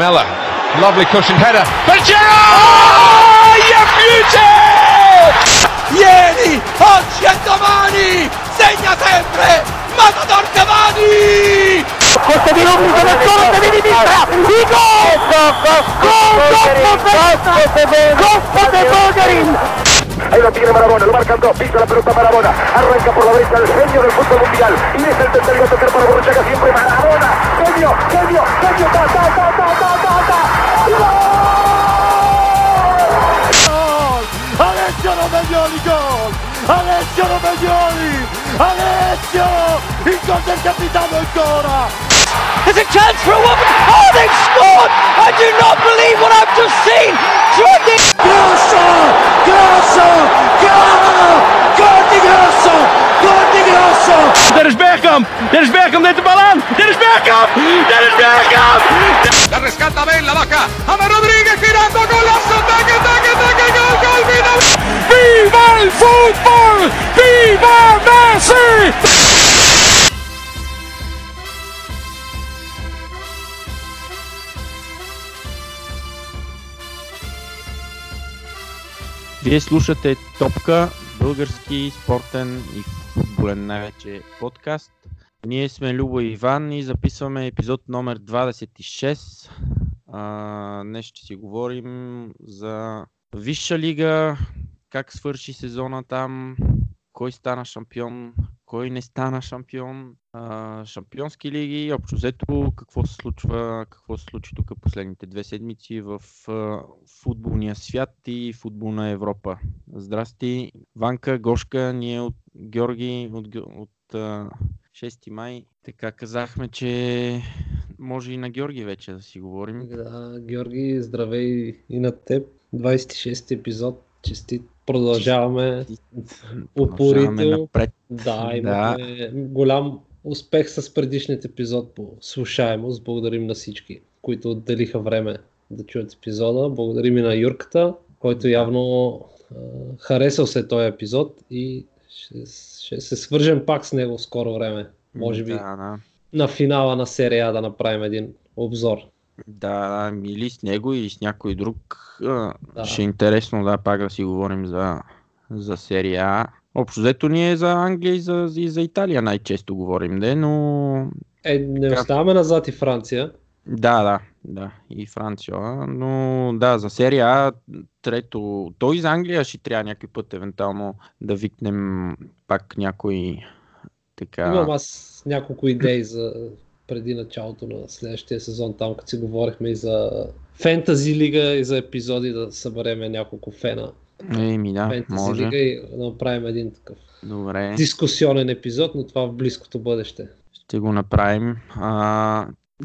Lamela, lovely cushioned header for Giroud! You beauty! Ieri, oggi e domani, segna sempre Matador Cavani! Questo di Rubio da solo di sinistra, il gol! Gol! Ahí lo tiene Maradona, lo marca dos, pisa la pelota Maradona, arranca por la derecha el genio del fútbol mundial, y es el tercero a tocar para Borruchaga, siempre Maradona, genio, genio, genio, ta, ta, ta, ta, ta, ta, ta, ¡gol! Alessio Romagnoli, gol! Alessio Romagnoli, Alessio, y con el capitano ancora. There's a chance for a woman, oh they've scored, I do not believe what I've just seen, Jurgen! Grosso! Gol! Grosso! Gol Grosso! Dit is Beckham! Dit is Beckham! Dit de bal aan! Dit is Beckham! Dit is Beckham! La rescata Ben, la baja. Ama Rodríguez girando, golazo, taque, taque, taque, gol, gol, viva! ¡Viva el fútbol! ¡Viva Messi! Вие слушате Топка, български спортен и футболен най-вече подкаст. Ние сме Любо и Иван и записваме епизод номер 26. Днес ще си говорим за Висша лига, как свърши сезона там, кой стана шампион, кой не стана шампион, шампионски лиги, общо взето какво се случи тук последните две седмици в футболния свят и футболна Европа. Здрасти, Ванка, Гошка, ние от Георги от 6 май. Така казахме, че може и на Георги вече да си говорим. Да, Георги, здравей и на теб. 26 епизод, честит. Продължаваме упорито. Да, имаме голям успех с предишният епизод по слушаемост. Благодарим на всички, които отделиха време да чуят епизода. Благодарим и на Юрката, който явно харесал се този епизод и ще се свържем пак с него в скоро време. Може би на финала на серия А да направим един обзор. Да, или с него, или с някой друг. Да. Ще е интересно, да, пак да си говорим за серия А. Общо взето ние за Англия и за Италия най-често говорим, но... не оставаме назад и Франция. Да, и Франция, но да, за серия А, трето... Той за Англия ще трябва някой път, евентуално, да викнем пак някой така... Имам аз няколко идеи за... преди началото на следващия сезон, там като си говорихме и за фентази лига и за епизоди да събереме няколко фена. Фентази може. Лига и да направим един такъв дискусионен епизод, но това в близкото бъдеще. Ще го направим.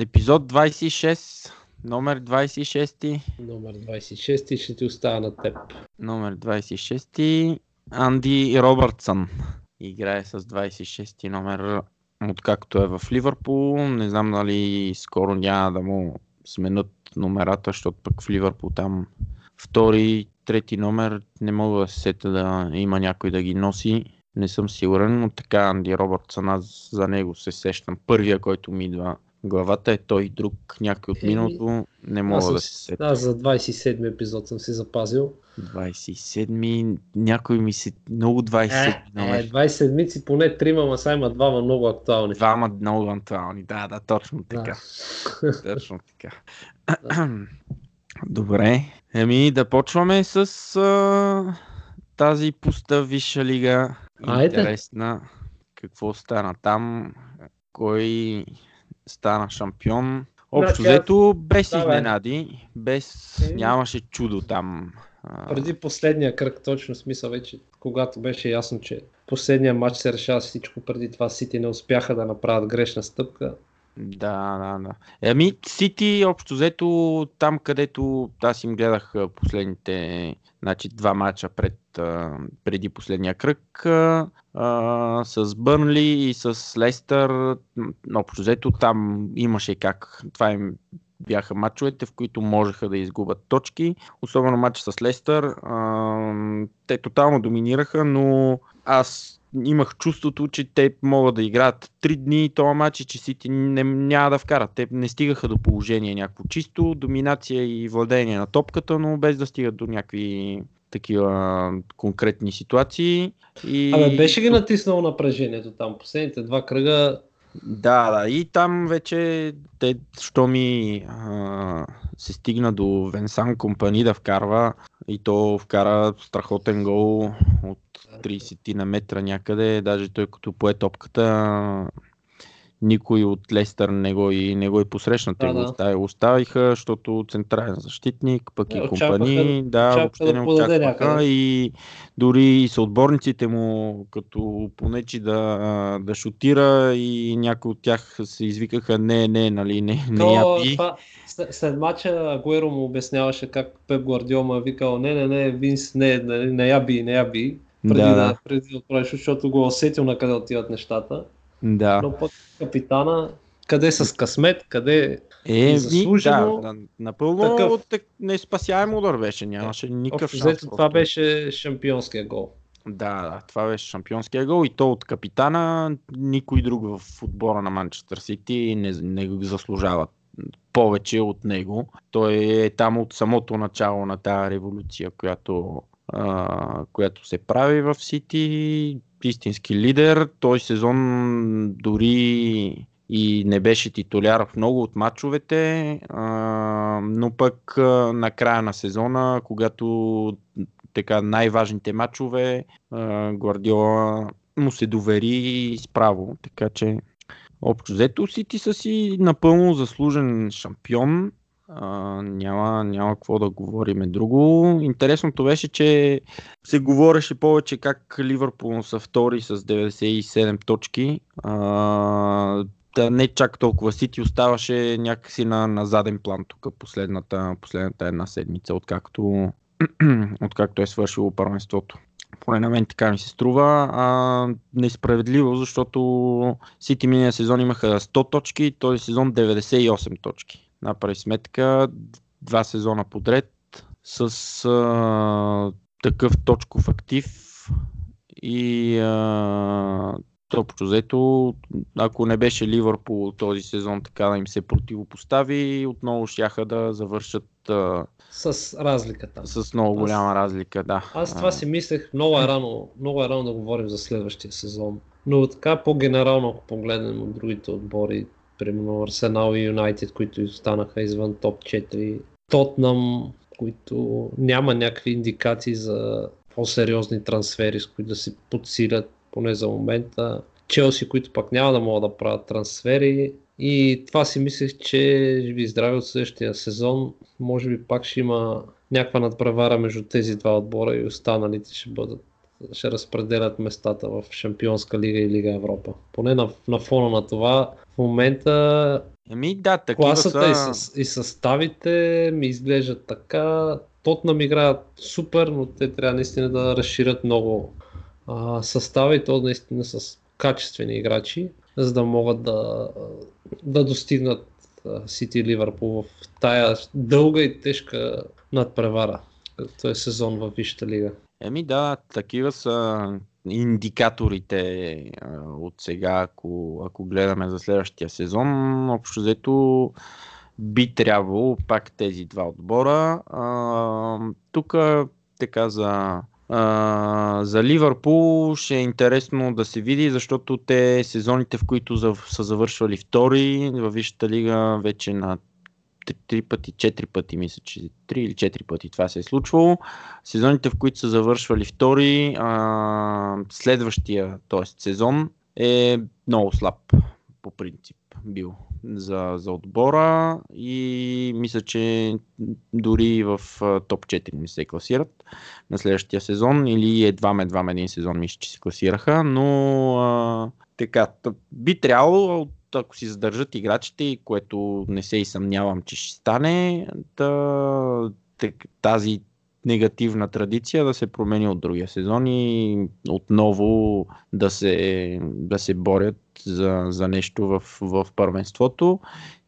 Епизод 26, номер 26. Номер 26 ще ти остава на теб. Номер 26. Анди Робъртсън играе с 26 номер. Откакто е в Ливърпул, не знам дали скоро няма да му сменят номерата, защото пък в Ливърпул там втори, трети номер, не мога да се сета да има някой да ги носи, не съм сигурен, но така Анди Робъртсън, аз за него се сещам. Първия, който ми идва главата е той, друг някой от миналото, не мога да се сета. Да, за 27-ми епизод съм си запазил. 27-ми, някой ми се... Много 27-ми номер. 27-мици поне 3, ама са има двама много актуални. Двама много актуални, да, точно така. Да. Точно така. Да. Добре, да почваме с тази пуста Висша лига. Интересна. Какво стана там? Кой стана шампион? Общо взето, без изненади, нямаше чудо там. Преди последния кръг, точно смисъл вече, когато беше ясно, че последния матч се решава всичко, преди това Сити не успяха да направят грешна стъпка. Да. Сити, общо взето, там където аз им гледах последните, два матча преди последния кръг, с Бърнли и с Лестър, общо взето там имаше как, това им бяха матчовете, в които можеха да изгубят точки, особено матч с Лестър, те тотално доминираха, но аз имах чувството, че те могат да играят 3 дни този матч и че Сити няма да вкарат. Те не стигаха до положение някакво чисто, доминация и владение на топката, но без да стигат до някакви такива конкретни ситуации. И... Абе, беше ги натиснало напрежението там, последните два кръга. Да, и там вече те, що ми се стигна до Венсан Компани да вкарва и то вкара страхотен гол от 30 на метра някъде, даже той като пое топката, никой от Лестър не го и посрещна, те го оставиха, защото централен защитник, пък и Компани, въобще не очакваха и дори и съотборниците му, като понечи да шутира и някои от тях се извикаха не я пи. След мача Агуеро му обясняваше как Пеп Гвардиол му е викал не, Винс, не я би. Преди да отправиш, защото го усетил на къде отиват нещата. Да. Но пък капитана, къде с късмет, къде заслужено. Да, напълно такъв... неспасяем удар беше, нямаше никакъв шанс. Взето, това беше шампионския гол. Да, това беше шампионския гол и то от капитана, никой друг в отбора на Манчестър Сити не заслужава повече от него. Той е там от самото начало на тази революция, която се прави в Сити, истински лидер. Той сезон дори и не беше титуляр в много от матчовете, но пък на края на сезона, когато така най-важните матчове, Гвардиола му се довери справо, така че общо взето Сити са си напълно заслужен шампион. Няма какво да говорим друго. Интересното беше, че се говореше повече как Ливърпул са втори с 97 точки. Не чак толкова, Сити оставаше някакси на заден план тук последната една седмица, откакто е свършило първенството. Поне на мен така ми се струва. Несправедливо, защото Сити миналия сезон имаха 100 точки, този сезон 98 точки. Направи сметка, 2 сезона подред с такъв точков актив и общо взето, ако не беше Ливърпул този сезон така да им се противопостави, отново щяха да завършат с разликата. С много голяма разлика, да. Аз това си мислех, много е рано да говорим за следващия сезон, но така по-генерално, ако погледнем от другите отбори, примерно Арсенал и Юнайтед, които останаха извън топ 4. Тотнам, които няма някакви индикации за по-сериозни трансфери, с които да се подсилят, поне за момента. Челси, които пък няма да могат да правят трансфери. И това си мислех, че живи и здрави от следващия сезон. Може би пак ще има някаква надпревара между тези два отбора и останалите ще разпределят местата в Шампионска лига и Лига Европа. Поне на фона на това в момента класата са... и съставите ми изглеждат така. Тотнам играят супер, но те трябва наистина да разширят много състава и то наистина с качествени играчи, за да могат да достигнат Сити и Ливърпул в тая дълга и тежка надпревара, като е сезон във Висшата лига. Такива са индикаторите от сега, ако гледаме за следващия сезон. Общо взето би трябвало пак тези два отбора. Тук така за Ливърпул ще е интересно да се види, защото те сезоните, в които са завършвали втори във Висшата лига, вече на 4 пъти, мисля, че 3 или 4 пъти това се е случвало. Сезоните, в които са завършвали втори, следващия, т.е. сезон е много слаб по принцип бил за отбора и мисля, че дори в топ 4 не се класират на следващия сезон или едва един сезон мисля, че се класираха, но така, би трябвало от ако си задържат играчите, което не се и съмнявам, че ще стане, тази негативна традиция да се промени от другия сезон и отново да се борят за нещо в първенството.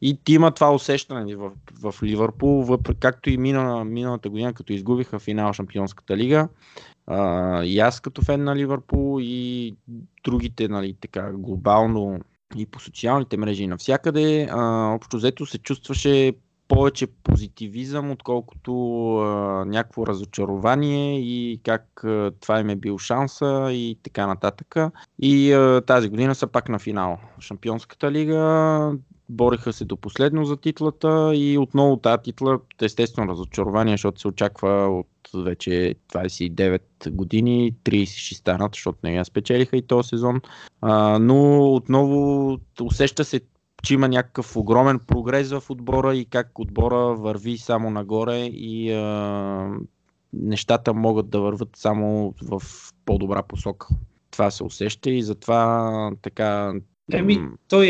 И има това усещане в Ливърпул, както и миналата година, като изгубиха финал Шампионската лига. И аз като фен на Ливърпул и другите, нали, така глобално и по социалните мрежи и навсякъде, общо взето се чувстваше повече позитивизъм, отколкото някакво разочарование и как това им е бил шанса и така нататък. И тази година са пак на финал. Шампионската лига, бориха се до последно за титлата и отново тази титла, естествено разочарование, защото се очаква от вече 29 години, 36 станат, защото не я спечелиха и този сезон. Но отново усеща се, че има някакъв огромен прогрес в отбора и как отбора върви само нагоре и нещата могат да върват само в по-добра посока. Това се усеща и затова така...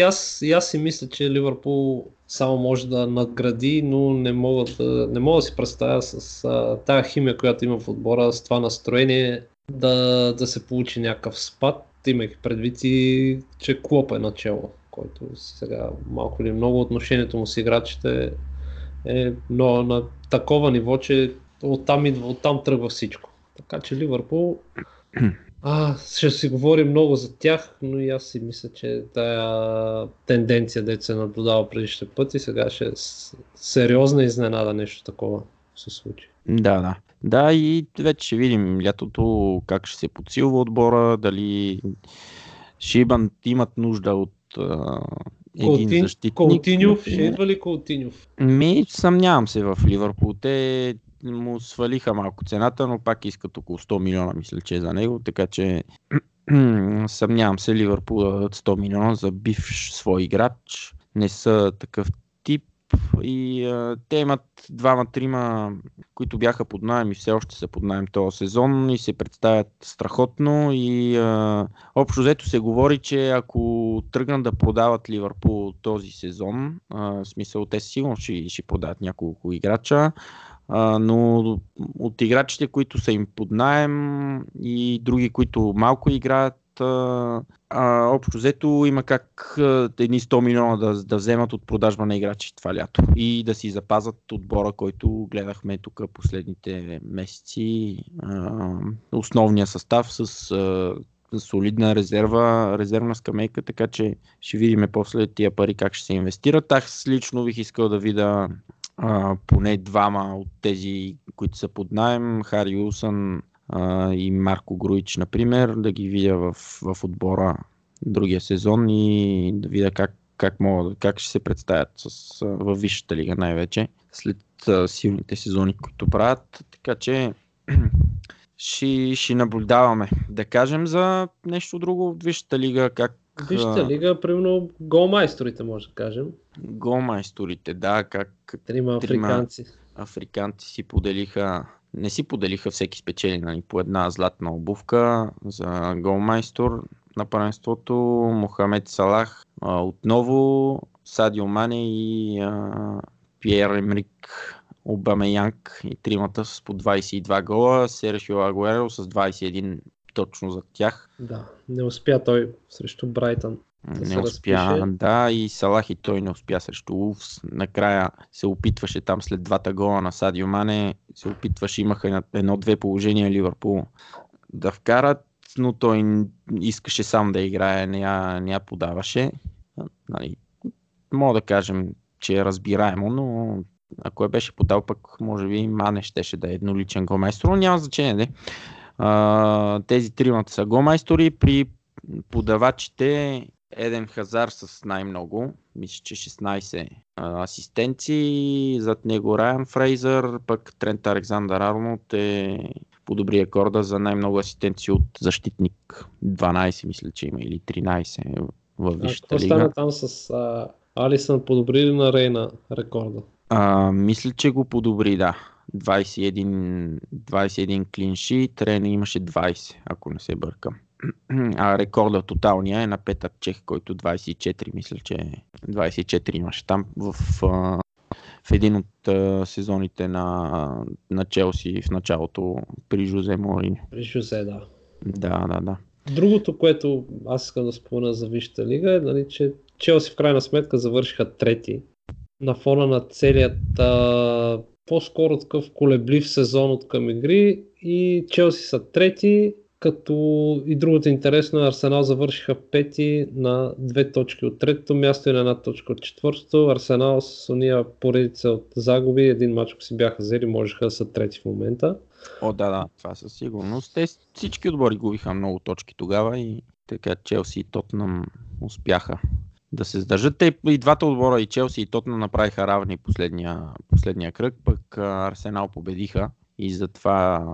Аз си мисля, че Ливърпул само може да надгради, но не мога да си представя с тази химия, която има в отбора, с това настроение да се получи някакъв спад, имайки предвид и че Клоп е начело, който сега малко или много отношението му с играчите е но на такова ниво, че оттам тръгва всичко. Така че Ливърпул... ще си говори много за тях, но и аз си мисля, че тая тенденция, дето се наблюдава предишния път и сега ще е сериозна изненада, нещо такова се случи. Да, и вече ще видим лятото как ще се подсилва отбора, дали ще имат нужда от един защитник. Коутиньов, ще идва ли Коутиньов? Съмнявам се в Ливърпул. Те му свалиха малко цената, но пак искат около 100 милиона, мисля, че е за него, така че съмнявам се Ливърпул дадат 100 милиона за бивш свой играч, не са такъв тип и те имат двама-трима, които бяха под наем и все още са под наем този сезон и се представят страхотно и общо взето се говори, че ако тръгнат да продават Ливърпул този сезон, в смисъл те сигурно ще продават няколко играча, но от играчите, които са им под наем и други, които малко играят, общо взето има как едни 100 милиона да вземат от продажба на играчи това лято и да си запазат отбора, който гледахме тук последните месеци. Основния състав с солидна резервна скамейка, така че ще видим после тия пари как ще се инвестират. Аз лично бих искал да видя поне двама от тези, които са под наем, Хари Уилсън и Марко Груич, например, да ги видя в отбора другия сезон и да видя как ще се представят във висшата лига най-вече след силните сезони, които правят. Така че ще наблюдаваме. Да кажем за нещо друго в висшата лига, как Вижте лига, примерно голмайсторите, може да кажем. Голмайсторите, да, как трима африканци си поделиха, не си поделиха всеки спечели, нали, по една златна обувка за голмайстор на първенството. Мохамед Салах отново, Садио Мане и Пьер Емрик Обамеянг и тримата с по 22 гола, Серхио Агуеро с 21 точно за тях. Да, не успя той срещу Брайтън. И Салах и той не успя срещу Улфс. Накрая се опитваше там след двата гола на Садио Мане, имаха едно-две положения Ливърпул да вкарат, но той искаше сам да играе, не я подаваше. Нали, мога да кажем, че е разбираемо, но ако я беше подал, пък може би Мане щеше да е едноличен голмайстор, но няма значение, не. Тези тримата са голмайстори. При подавачите Еден Хазар с най-много, мисля, че 16 асистенции, зад него Райан Фрейзър, пък Трент Александър-Арнолд е подобри рекорда за най-много асистенции от защитник, 12 мисля, че има, или 13 във висшата лига. Какво стана там с Алисън, подобри ли на Рейна рекорда? Мисля, че го подобри, да. 21 клинши, Трена имаше 20, ако не се бъркам. А рекорда тоталния е на Петър Чех, който 24, мисля, че 24 имаше там в един от сезоните на Челси в началото при Жозе Мориньо. При Жозе, да. Да. Другото, което аз искам да спомена за висшата лига е, нали, че Челси в крайна сметка завършиха трети на фона на целият по-скоро такъв колеблив сезон от към игри и Челси са трети, като и другото интересно е Арсенал завършиха пети на 2 точки от третото място и на 1 точка от четвъртото. Арсенал с уния поредица от загуби, 1 мач ако си бяха взели, можеха да са трети в момента. О, да, да, това със сигурност. Те всички отбори губиха много точки тогава и така Челси и Тотнам успяха да се сдържат. Те и двата отбора, и Челси и Тотнам направиха равни последния кръг, пък Арсенал победиха и затова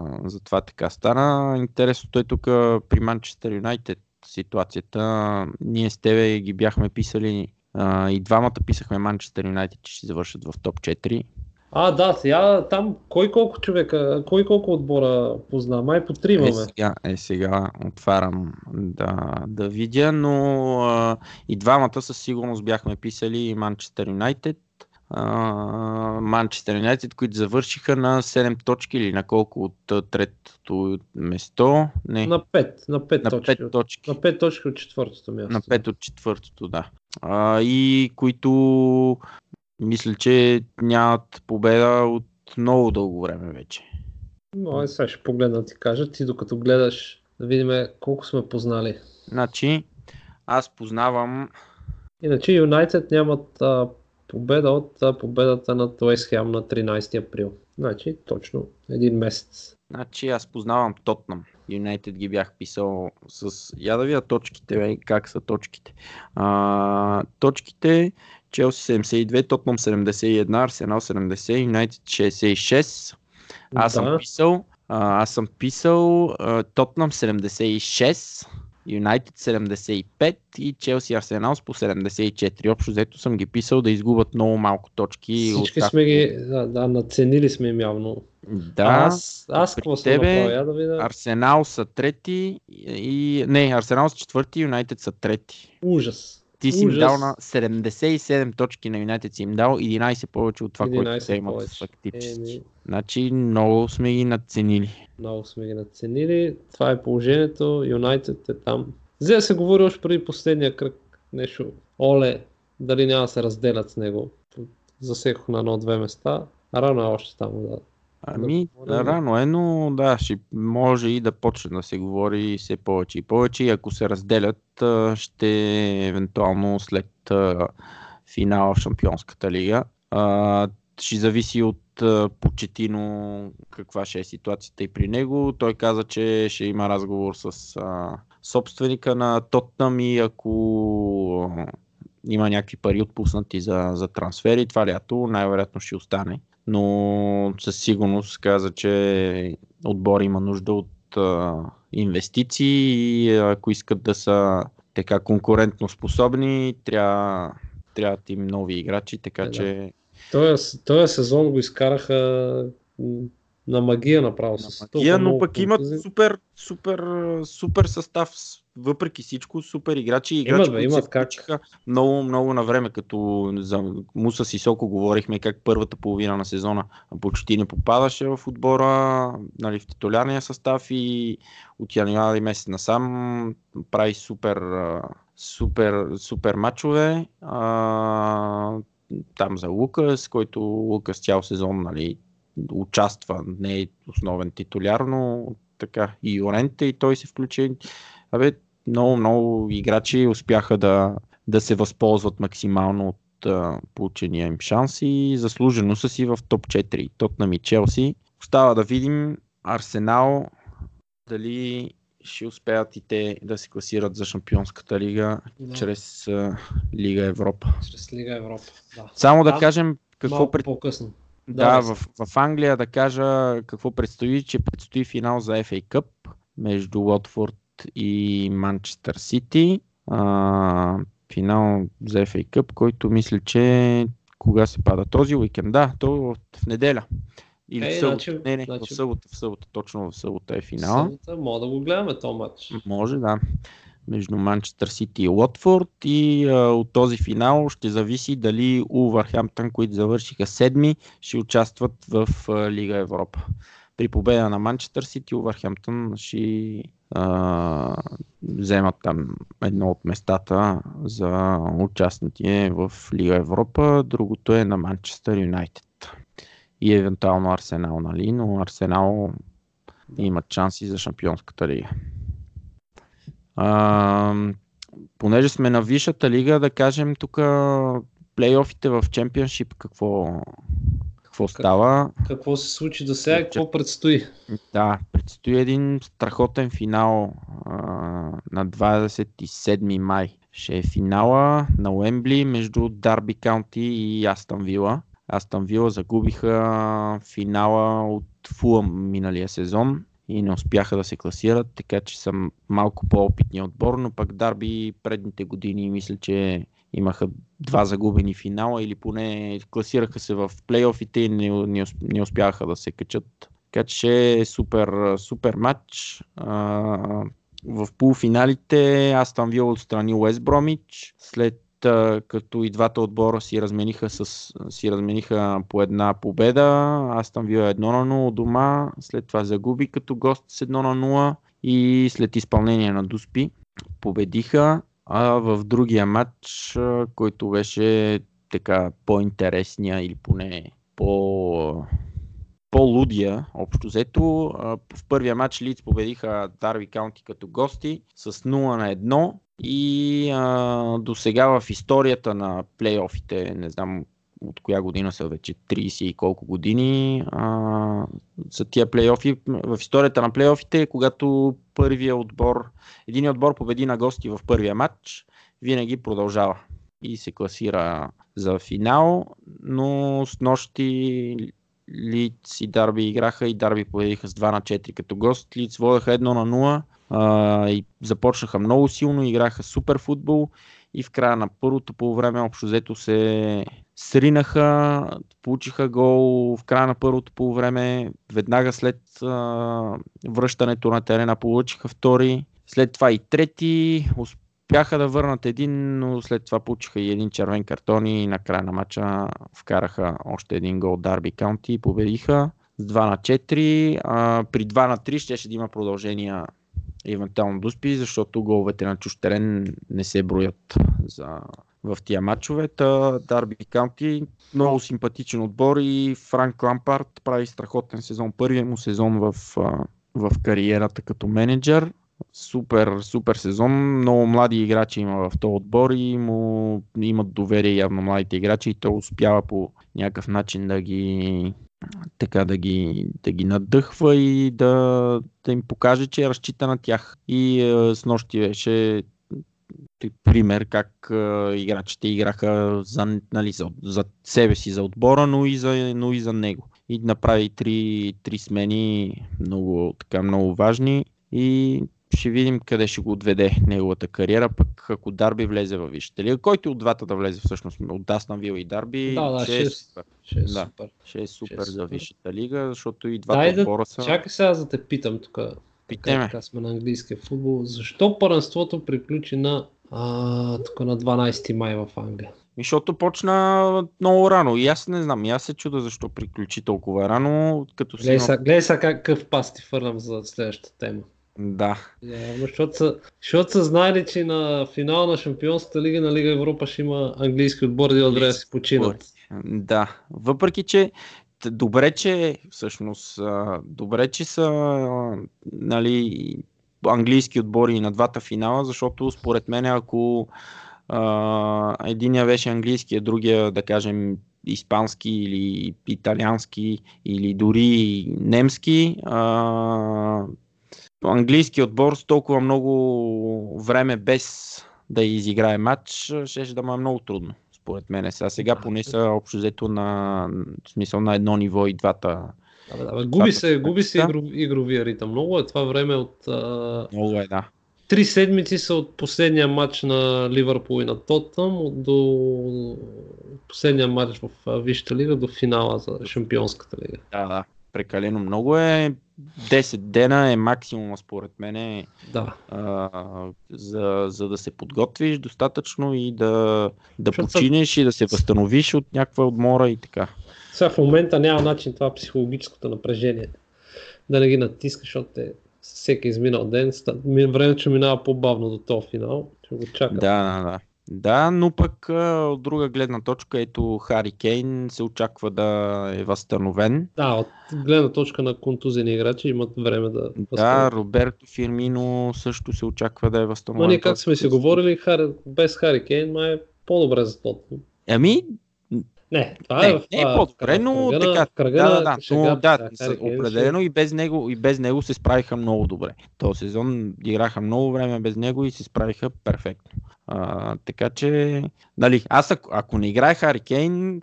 така стана. Интересното е тук при Манчестър Юнайтед ситуацията. Ние с тебе ги бяхме писали и двамата писахме Манчестър Юнайтед, че ще завършат в топ 4. А, да, сега там кой колко отбора позна, май по 3 имаме. Сега отварям да видя, но и двамата със сигурност бяхме писали Манчестър Юнайтед. Манчестър Юнайтед, които завършиха на 7 точки или на колко от третото место? Не. На 5 точки. На 5 точки от четвъртото място. На 5 от четвъртото, да. И които мисля, че нямат победа от много дълго време вече. Но сега ще погледна да ти кажа. Ти докато гледаш да видим колко сме познали. Значи, аз познавам... Иначе Юнайтед нямат победа от победата на Уест Хем на 13 април. Значи, точно 1 месец. Значи, аз познавам Тотнам. Юнайтед ги бях писал с... Я да видя точките, как са точките. Точките... Челси 72, Тотнам 71, Арсенал 70, Юнайтед 66. Аз съм писал Тотнам 76, Юнайтед 75 и Челси Арсенал с по 74. Общо взето съм ги писал да изгубят много малко точки. Всички сме ги наценили сме им явно. Да, аз какво съм направя да видя. Арсенал са трети и... Не, Арсенал са четвърти, Юнайтед са трети. Ужас. Ти си им дал на 77 точки на Юнайтед, си им дал 11 повече от това, което те имат фактически. Значи много сме ги надценили. Това е положението. Юнайтед е там. Взе да се говори още преди последния кръг нещо. Оле, дали няма да се разделят с него. Засекох на 1-2 места. Рано е още там. Да. Ами, рано е, но да, ще може и да почне да се говори все повече и повече. И ако се разделят, ще евентуално след финала в Шампионската лига. Ще зависи от Почетино каква ще е ситуацията и при него. Той каза, че ще има разговор с собственика на Тотнам и ако има някакви пари отпуснати за трансфери, това лято най-вероятно ще остане. Но със сигурност каза, че отбор има нужда от инвестиции и ако искат да са така конкурентно способни, трябват им нови играчи, така че... Този сезон го изкараха на магия направо. На магия, но пък имат супер състав, въпреки всичко, супер играчи. Имат как. Много, много на време, като за Муса Сисоко говорихме как първата половина на сезона почти не попадаше в отбора, нали, в титулярния състав и от януари месец насам прави супер мачове. Там за Лукас, който Лукас цял сезон, нали, участва, не е основен титуляр, но така и Юренте и той се включи. Много играчи успяха да се възползват максимално от получения им шанс и заслужено са си в топ 4. Тотнам и Челси. Остава да видим Арсенал дали ще успеят и те да се класират за Шампионската лига чрез Лига Европа. Чрез Лига Европа, да. Само да кажем какво по-късно. Да, в Англия да кажа какво предстои, че предстои финал за FA Cup между Watford и Манчестър Сити. Финал за FA Cup, който мисля, че кога се пада този уикенд? Да, то в неделя. Или в събота. В събота. Точно в събота е финал. Може да го гледаме този матч. Може, да. Между Манчестър Сити и Уотфорд и от този финал ще зависи дали Улвърхемптън, които завършиха 7-ми, ще участват в Лига Европа. При победа на Манчестър Сити, Улвърхемптън ще вземат там едно от местата за участници в Лига Европа, другото е на Манчестър Юнайтед и евентуално Арсенал, нали, но Арсенал имат шанси за Шампионската лига. Понеже сме на висшата лига, да кажем тук плейофите в Чемпионшип, какво става? Какво се случи до сега и какво предстои? Да, предстои един страхотен финал на 27 май. Ще е финала на Уембли между Derby County и Астън Вила. Астън Вила загубиха финала от Фулъм миналия сезон и не успяха да се класират, така че са малко по-опитни отбор, но пък Дарби предните години мисля, че имаха два загубени финала или поне класираха се в плейофите и не успяха да се качат. Така че е супер матч. В полуфиналите Астън Вила отстрани Уест Бромич, след като и двата отбора си размениха по една победа. Астън Вила 1-0 дома, след това загуби като гост с 1-0 и след изпълнение на дуспи победиха. А в другия матч, който беше така по-интересния или поне по-лудия общо взето, в първия матч Лидс победиха Дарби Каунти като гости с 0-1. И до сега в историята на плейофите, не знам от коя година са вече, 30 и колко години са тия плейофи. В историята на плейофите, когато един отбор победи на гости в първия матч, винаги продължава и се класира за финал, но с нощи Лидс и Дарби играха и Дарби победиха с 2-4 като гост. Лидс водеха 1-0. И започнаха много силно, играха супер футбол и в края на първото полувреме общо взето се сринаха, получиха гол в края на първото полувреме, веднага след връщането на терена получиха втори, след това и трети, успяха да върнат един, но след това получиха и един червен картон и на края на матча вкараха още един гол Дарби Каунти и победиха с 2-4, при 2-3 ще има продължения евентуално дуспи, защото головете на чужд терен не се броят в тия матчове. Дарби Каунти, много симпатичен отбор и Франк Лампард прави страхотен сезон. Първият му сезон в кариерата като менеджер. Супер сезон. Много млади играчи има в този отбор и му имат доверие явно младите играчи и той успява по някакъв начин да ги надъхва и да им покаже, че разчита на тях. И с нощи беше пример как играчите играха за себе си, за отбора, но и за него. И направи три смени много важни и ще видим къде ще го отведе неговата кариера, пък ако Дарби влезе във висшата лига. Който от двата да влезе всъщност, от Астън Вила и Дарби, ще е супер за висшата лига, защото и двата отбора са... Чакай сега да те питам тук, така сме на английския футбол, защо първенството приключи на 12 май в Англия? Защото почна много рано и аз не знам, и аз се чуда защо приключи толкова рано. Гледай сега какъв пас ти фърнам за следващата тема. Да. Защото са знаели, че на финала на Шампионската лига на Лига Европа ще има английски отбор и отбори да си починат. Да, въпреки че добре, че са английски отбори на двата финала, защото според мен ако единия беше английски, а другия да кажем испански или италиански или дори немски, английски отбор с толкова много време без да изиграе матч, ще да му е много трудно, според мен. Сега поне са общо взето на едно ниво и двата. Губи се игровия ритъм. Много е това време от... Много е, да. 3 седмици са от последния матч на Ливърпул и на Тотъм до последния матч в Висшата лига до финала за Шампионската лига. Да. Прекалено много е. 10 дена е максимума, според мен, да. За да се подготвиш достатъчно и да починеш и да се възстановиш от някаква отмора и така. Сега в момента няма начин това психологическото напрежение да не ги натискаш, защото всеки изминал ден, времето ще минава по-бавно до този финал. Ще го чакам. Да. Да, но пък от друга гледна точка, ето Хари Кейн се очаква да е възстановен. Да, от гледна точка на контузени играчи имат време да възстановят. Да, Роберто Фирмино също се очаква да е възстановен. Но ние как сме си говорили, без Хари Кейн май е по-добре за Тотнъм. Ами... Не, това е по-добре, но така, определено и без него, се справиха много добре. Този сезон играха много време без него и се справиха перфектно. Така че, дали, аз ако не играе Хари Кейн,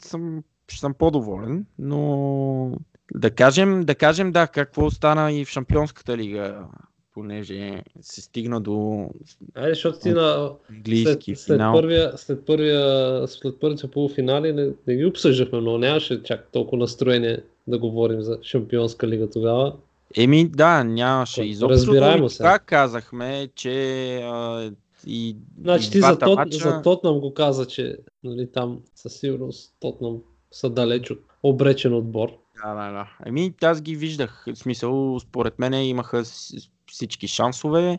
съм по-доволен, но да кажем да, какво стана и в Шампионската лига, понеже се стигна до английски финал. След първите полуфинали не ги обсъждахме, но нямаше чак толкова настроение да говорим за Шампионска лига тогава. Еми да, нямаше изобщо, но така казахме, че значи ти за Тотнъм го каза, че нали, там със сигурност Тотнъм са далеч от обречен отбор. Да. Еми аз ги виждах, в смисъл според мен имаха всички шансове.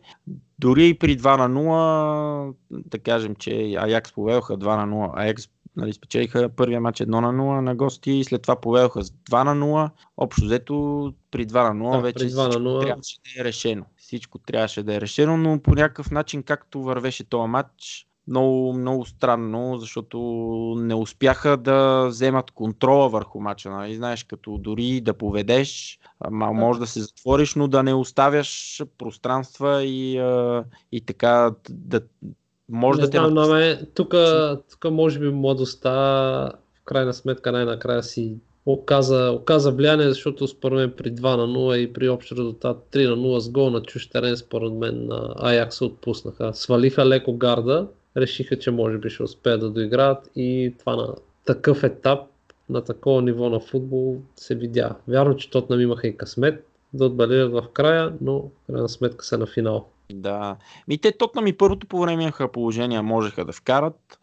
Дори и при 2-0, да кажем, че Аякс поведоха 2-0. Аякс спечелиха първия матч 1-0 на гости и след това поведоха с 2-0. Общо взето при 2-0 вече всичко трябваше да е решено. Но по някакъв начин, както вървеше този матч, много, много странно, защото не успяха да вземат контрола върху матча. Нали? Знаеш, като дори да поведеш, може да се затвориш, но да не оставяш пространства и така да може не да знам, те... Тук може би младостта в крайна сметка най-накрая си оказа влияние, защото според мен при 2-0 и при общ резултат 3-0 с гол на чужд терен, според мен на Аякс се отпуснаха. Свалиха леко гарда, решиха, че може би ще успеят да доиграят и това на такъв етап, на такова ниво на футбол се видя. Вярно, че Тотнъм имаха и късмет да отбележат в края, но в крайна сметка са на финал. Да, и те Тотнъм и първото по време имаха положение, можеха да вкарат.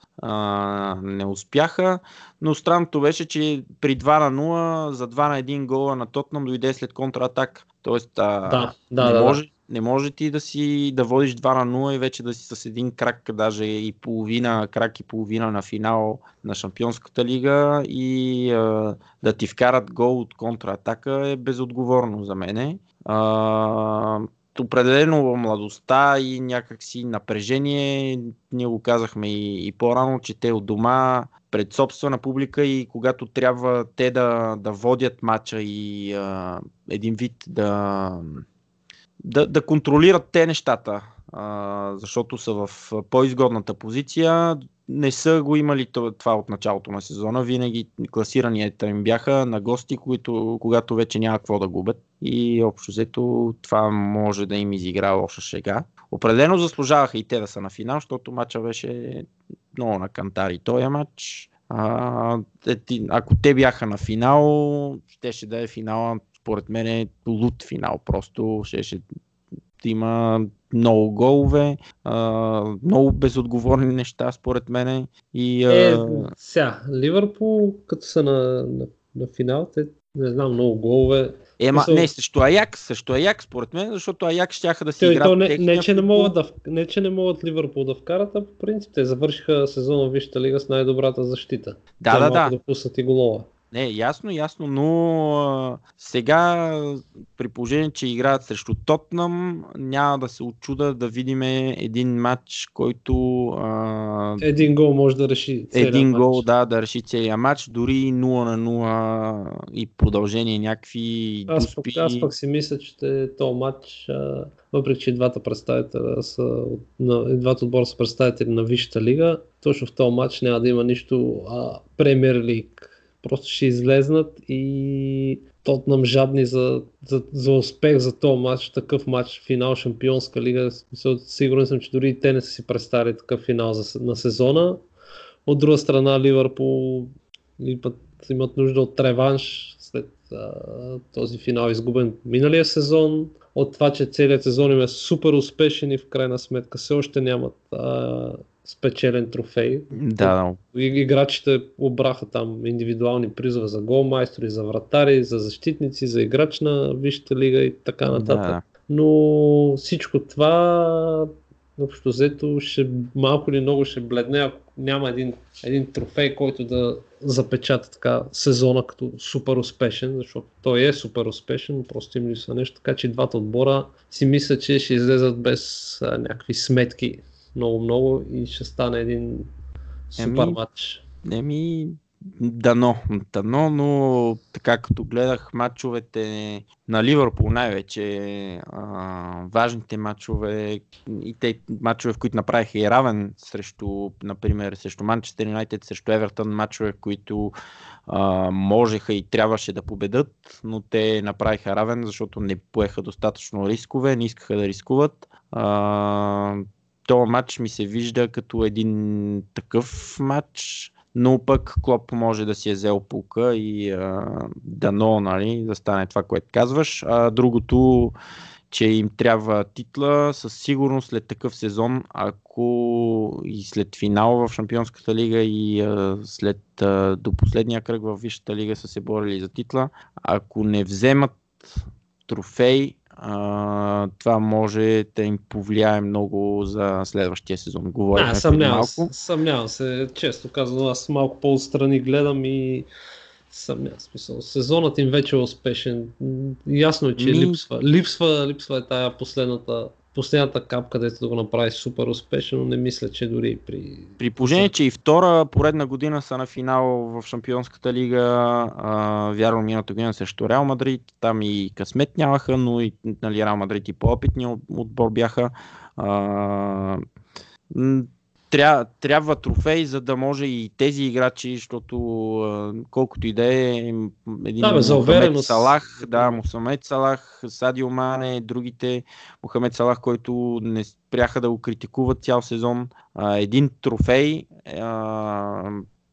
Не успяха, но странното беше, че при 2-0 за 2-1 гола на Тотнъм дойде след контратак. Тоест, не може ти да водиш 2-0 и вече да си с един крак, даже и половина, крак и половина на финал на Шампионската лига и да ти вкарат гол от контратака е безотговорно за мене. Определено младостта и някакси напрежение, ние го казахме и по-рано, че те от дома пред собствена публика и когато трябва те да водят матча и един вид да контролират те нещата, защото са в по-изгодната позиция, не са го имали това от началото на сезона. Винаги класиранията им бяха на гости, когато вече няма какво да губят. И общо взето това може да им изигра лоша шега. Определено заслужаваха и те да са на финал, защото матча беше много на кантари този матч. Ако те бяха на финал, щеше да е финала, според мен е лут финал. Просто щеше да има много голове, много безотговорни неща, според мене. Ливърпул, като са на финал, те не знам, много голове. Не, също Аякс, според мен, защото Аякс щяха да си играят не, че не могат Ливърпул да вкарат, а по принцип те завършиха сезона в Висшата лига с най-добрата защита. Да. Допуснат и голова. Не, ясно, но сега при положение, че играят срещу Тотнъм, няма да се очуда да видим един матч, който... един гол може да реши целия матч. Да реши целия матч, дори 0-0 и продължение някакви дуспи. Аз пък си мисля, че този матч, въпреки че двата отбора са представители на Висшата лига, точно в този матч няма да има нищо Премиер лиг. Просто ще излезнат и Тотнъм жадни за успех за този матч, такъв матч, финал Шампионска лига. Сигурен съм, че дори и те не са си представили такъв финал на сезона. От друга страна Ливърпул имат нужда от реванш след този финал изгубен миналия сезон. От това, че целият сезон им е супер успешен и в крайна сметка все още нямат... спечелен трофей. Да. Играчите обраха там индивидуални призове за голмайстори, за вратари, за защитници, за играч на Висшата лига и така нататък. Да. Но всичко това общо взето ще малко или много ще бледне, ако няма един трофей, който да запечата така сезона като супер успешен, защото той е супер успешен, просто им липсва нещо, така че двата отбора си мисля, че ще излезат без някакви сметки много-много и ще стане един супер матч. Дано, но така като гледах матчовете на Ливърпул, най-вече важните матчове и те матчове, в които направиха и равен срещу, например, срещу Манчестер Юнайтед, срещу Евертън, матчове, които можеха и трябваше да победат, но те направиха равен, защото не поеха достатъчно рискове, не искаха да рискуват. Този матч ми се вижда като един такъв матч, но пък Клоп може да си е взел пулка и дано, нали, да стане това, което казваш. А другото, че им трябва титла, със сигурност след такъв сезон, ако и след финал в Шампионската лига и след до последния кръг в Висшата лига са се борили за титла, ако не вземат трофей, това може да им повлияе много за следващия сезон. Говорихме малко. Съмнявам се, често казвам, аз малко по-отстрани гледам и съмнявам смисъл. Сезонът им вече е успешен. Ясно е, че липсва е тая последната капка, където да го направи супер успешен, но не мисля, че дори при положение, че и втора поредна година са на финал в Шампионската лига, вярвам миналата година срещу Реал Мадрид, там и късмет нямаха, но и нали, Реал Мадрид и по-опитни отбор бяха. Трябва трофей, за да може и тези играчи, защото колкото и да е един Мохамед Салах, Мохамед Салах, Садио Мане, другите, Мохамед Салах, който не спряха да го критикуват цял сезон, един трофей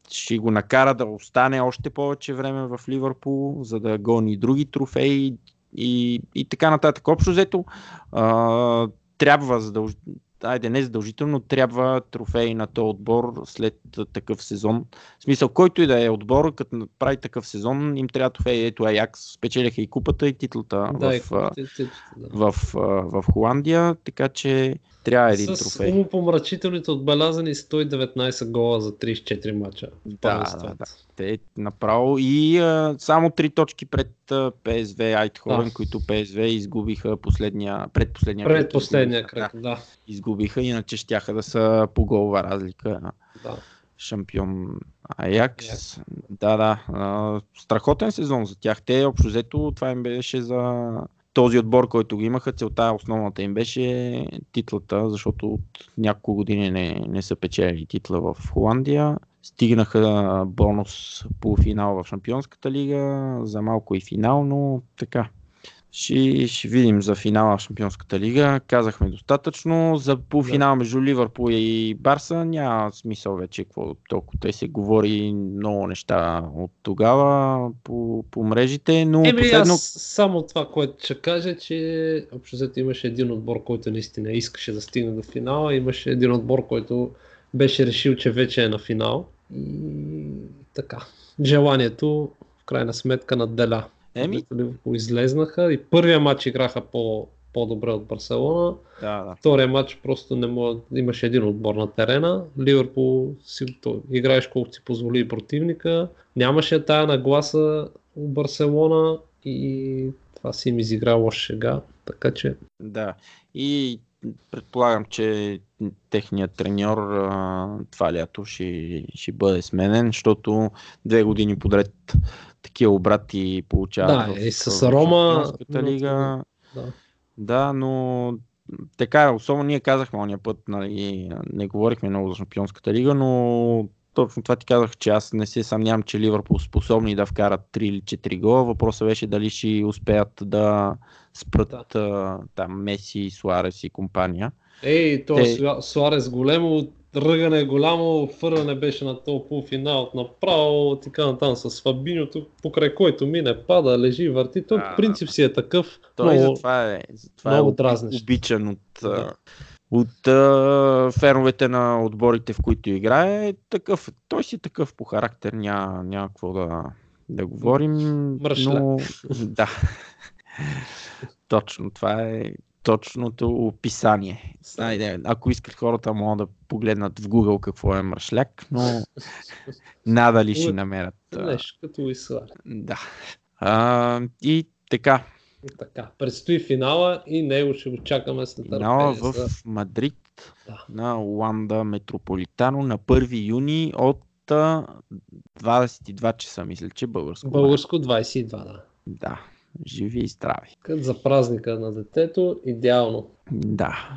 ще го накара да остане още повече време в Ливърпул, за да гони други трофеи и така нататък. Общо взето трябва задължително, не задължително, трябва трофей на този отбор след такъв сезон. В смисъл, който и да е отбор, като прави такъв сезон, им трябва трофей. Ето Аякс спечелиха и купата, и титлата в Холандия, така че трябва един трофей. С умопомрачителните отбелязани 119 гола за 34 мача. Да. Те направо и само 3 точки пред ПСВ Айтхорен, които ПСВ изгубиха предпоследния кръг. Да. Изгубиха, иначе щяха да са по голова разлика. Да. Шампион Аякс. Yes. Да. Страхотен сезон за тях. Те общо взето, това им беше за този отбор, който го имаха, целта основната им беше титлата, защото от няколко години не са печели титла в Холандия. Стигнаха бонус полуфинал в Шампионската лига, за малко и финал, но така. Ще видим за финала в Шампионската лига. Казахме достатъчно. За полуфинал между Ливърпул и Барса няма смисъл вече какво толкова. Той се говори много неща от тогава по мрежите. Но само това, което ще кажа, че общо взето имаше един отбор, който наистина искаше да стигне до финала. Имаше един отбор, който беше решил, че вече е на финал. И така. Желанието в крайна сметка надделя. Излезнаха и първия матч играха по-добре от Барселона, втория матч просто не може, имаше един отбор на терена, Ливърпул играеш колкото си позволи и противника, нямаше тая нагласа у Барселона и това си им изигра лош шега, така че... Да, и предполагам, че техният треньор това лято ще бъде сменен, защото 2 години подред такива обрати получават и с Рома лига. Да, но така, особено ние казахме ония път, нали, не говорихме много за Шампионската лига, но точно това ти казах, че аз не се съмнявам, че Ливърпул способни да вкарат 3 или 4 гола. Въпросът беше дали ще успеят да спрат Меси, Суарес и компания. Суарес големо, ръгане голямо, фърване беше на този полуфинал направо, така натам с Фабиньото, покрай който мине, пада, лежи, върти. Той в принцип си е такъв. Той затова е обичан от феновете на отборите, в които играе. Такъв. Той си такъв по характер, няма какво да говорим. Мръшляк. Точно, това е точното описание. Ако искат хората, могат да погледнат в Google какво е мършляк, но надали ще намерят. Нещо като ислар. Да. И така. Така, предстои финала и него ще го чакаме с нетърпение. Финала в Мадрид, да, на Уанда Метрополитано на 1 юни от 22 часа, мисля, че българско. Българско 22, да. Да, живи и здрави. Като за празника на детето, идеално. Да.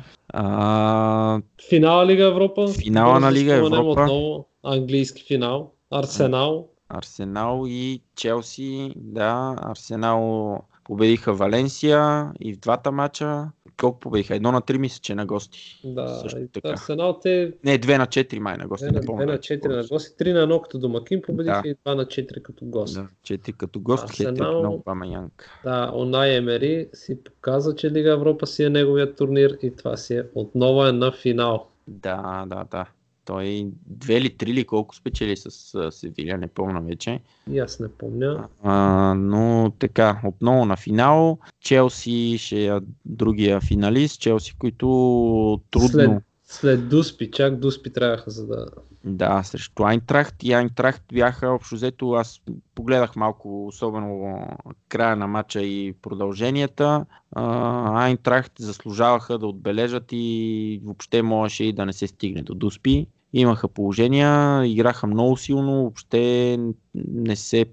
Финала Лига Европа. Финала на Лига Европа. Отново английски финал. Арсенал и Челси, да. Арсенал победиха Валенсия и в двата мача. Колко победиха? 1-3 мисля, че на гости. Да, Арсенал те... Не, 2-4 май на гости. 2-4 на гости, 3-1 като домакин победиха, да, и 2-4 като гост. Да, 4 като гост, Арсенал... много памаянка. Да, Унай Емери си показа, че Лига Европа си е неговият турнир и това си е отново е на финал. Да, да, да. Той 2 или 3 колко спечели с Севиля, не помня вече. И аз не помня. Но така, отново на финал. Челси ще е другия финалист. Челси, които трудно... След Дуспи, чак Дуспи трябваха за да... Да, срещу Айнтрахт. И Айнтрахт бяха общо взето. Аз погледах малко, особено края на матча и продълженията. Айнтрахт заслужаваха да отбележат и въобще можеше и да не се стигне до Дуспи. Имаха положения, играха много силно, въобще не се...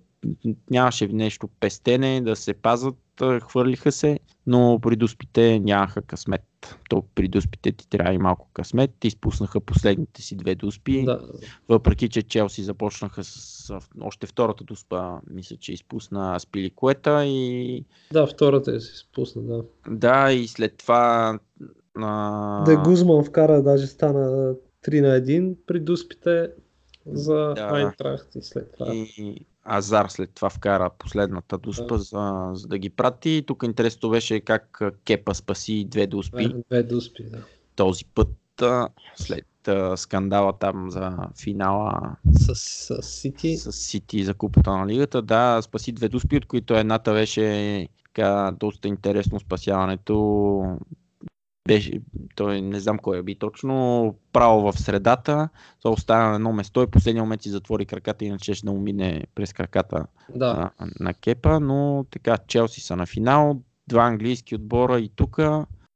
нямаше нещо пестене, да се пазат, хвърлиха се, но при Дуспите нямаха късмет. То при Дуспите ти трябва и малко късмет. Ти изпуснаха последните си 2 Дуспи. Да. Въпреки че Челси започнаха с още втората Дуспа, мисля, че изпусна Спиликуета и... Да, втората се изпусна, да. Да, и след това... Де Гузман вкара, даже стана 3-1 при Дуспите за Айнтрахт и след това... И... Азар след това вкара последната дуспа, да, за да ги прати. Тук интересно беше как Кепа спаси 2 дуспи. 2 дуспи, да. Този път след скандала там за финала с Сити. С Сити за купата на лигата. Да, спаси 2 дуспи, от които едната беше така, доста интересно спасяването. Беше, той не знам кой би точно, право в средата, то остана на едно место и в последния момент си затвори краката, иначе ще умине през краката, да, на Кепа, но така Челси са на финал, 2 английски отбора и тук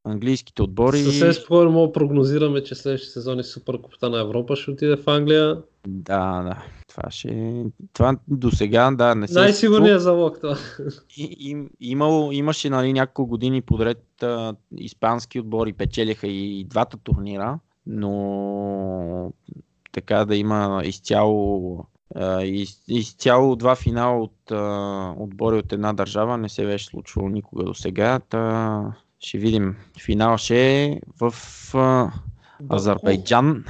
английските отбори... Съвсем спокойно мога прогнозираме, че следващия сезон и Суперкупата на Европа ще отиде в Англия. Да, да. Това ще... Това до сега, да, не се... Най-сигурният залог това. Имаше, нали, няколко години подред испански отбори, печелиха и двата турнира, но така да има изцяло 2 финала от отбори от една държава не се беше случвало никога до сега. Та... Ще видим. Финал ще е в Азербайджан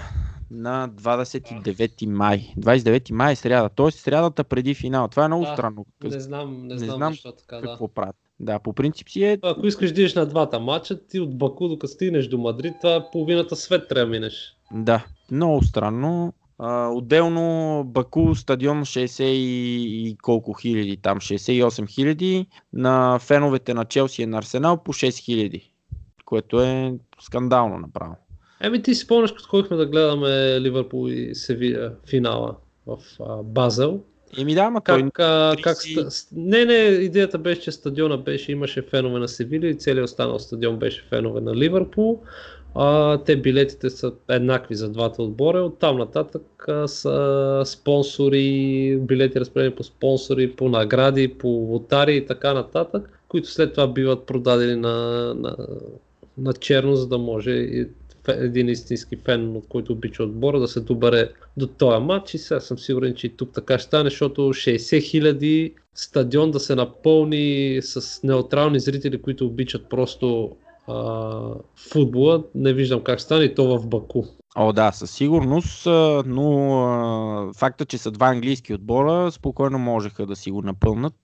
на 29 май. 29 май е сряда. Тоест срядата преди финал. Това е много странно. Не знам защо така. Какво правят. Да, по принцип си е... Ако искаш да идеш на двата матча, ти от Баку докато стигнеш до Мадрид, това е половината свет трябва да минеш. Да, много странно. Отделно Баку стадион 60 и колко хиляди там, 68 хиляди, на феновете на Челси и на Арсенал по 6 хиляди, което е скандално направо. Еми ти си спомняш като ходихме да гледаме Ливърпул и Севия финала в Базел. Еми да, ма как, Не, идеята беше, че стадиона имаше фенове на Севиля и целият останал стадион беше фенове на Ливърпул. Те билетите са еднакви за двата отбора, оттам нататък са спонсори, билети разпределени по спонсори, по награди, по лотари и така нататък, които след това биват продадени на черно, за да може и един истински фен, от който обича отбора, да се добере до този матч. И сега съм сигурен, че и тук така ще стане, защото 60 хиляди стадион да се напълни с неутрални зрители, които обичат просто футбола, не виждам как стане, и то в Баку. О, да, със сигурност, но факта, че са 2 английски отбора, спокойно можеха да си го напълнат.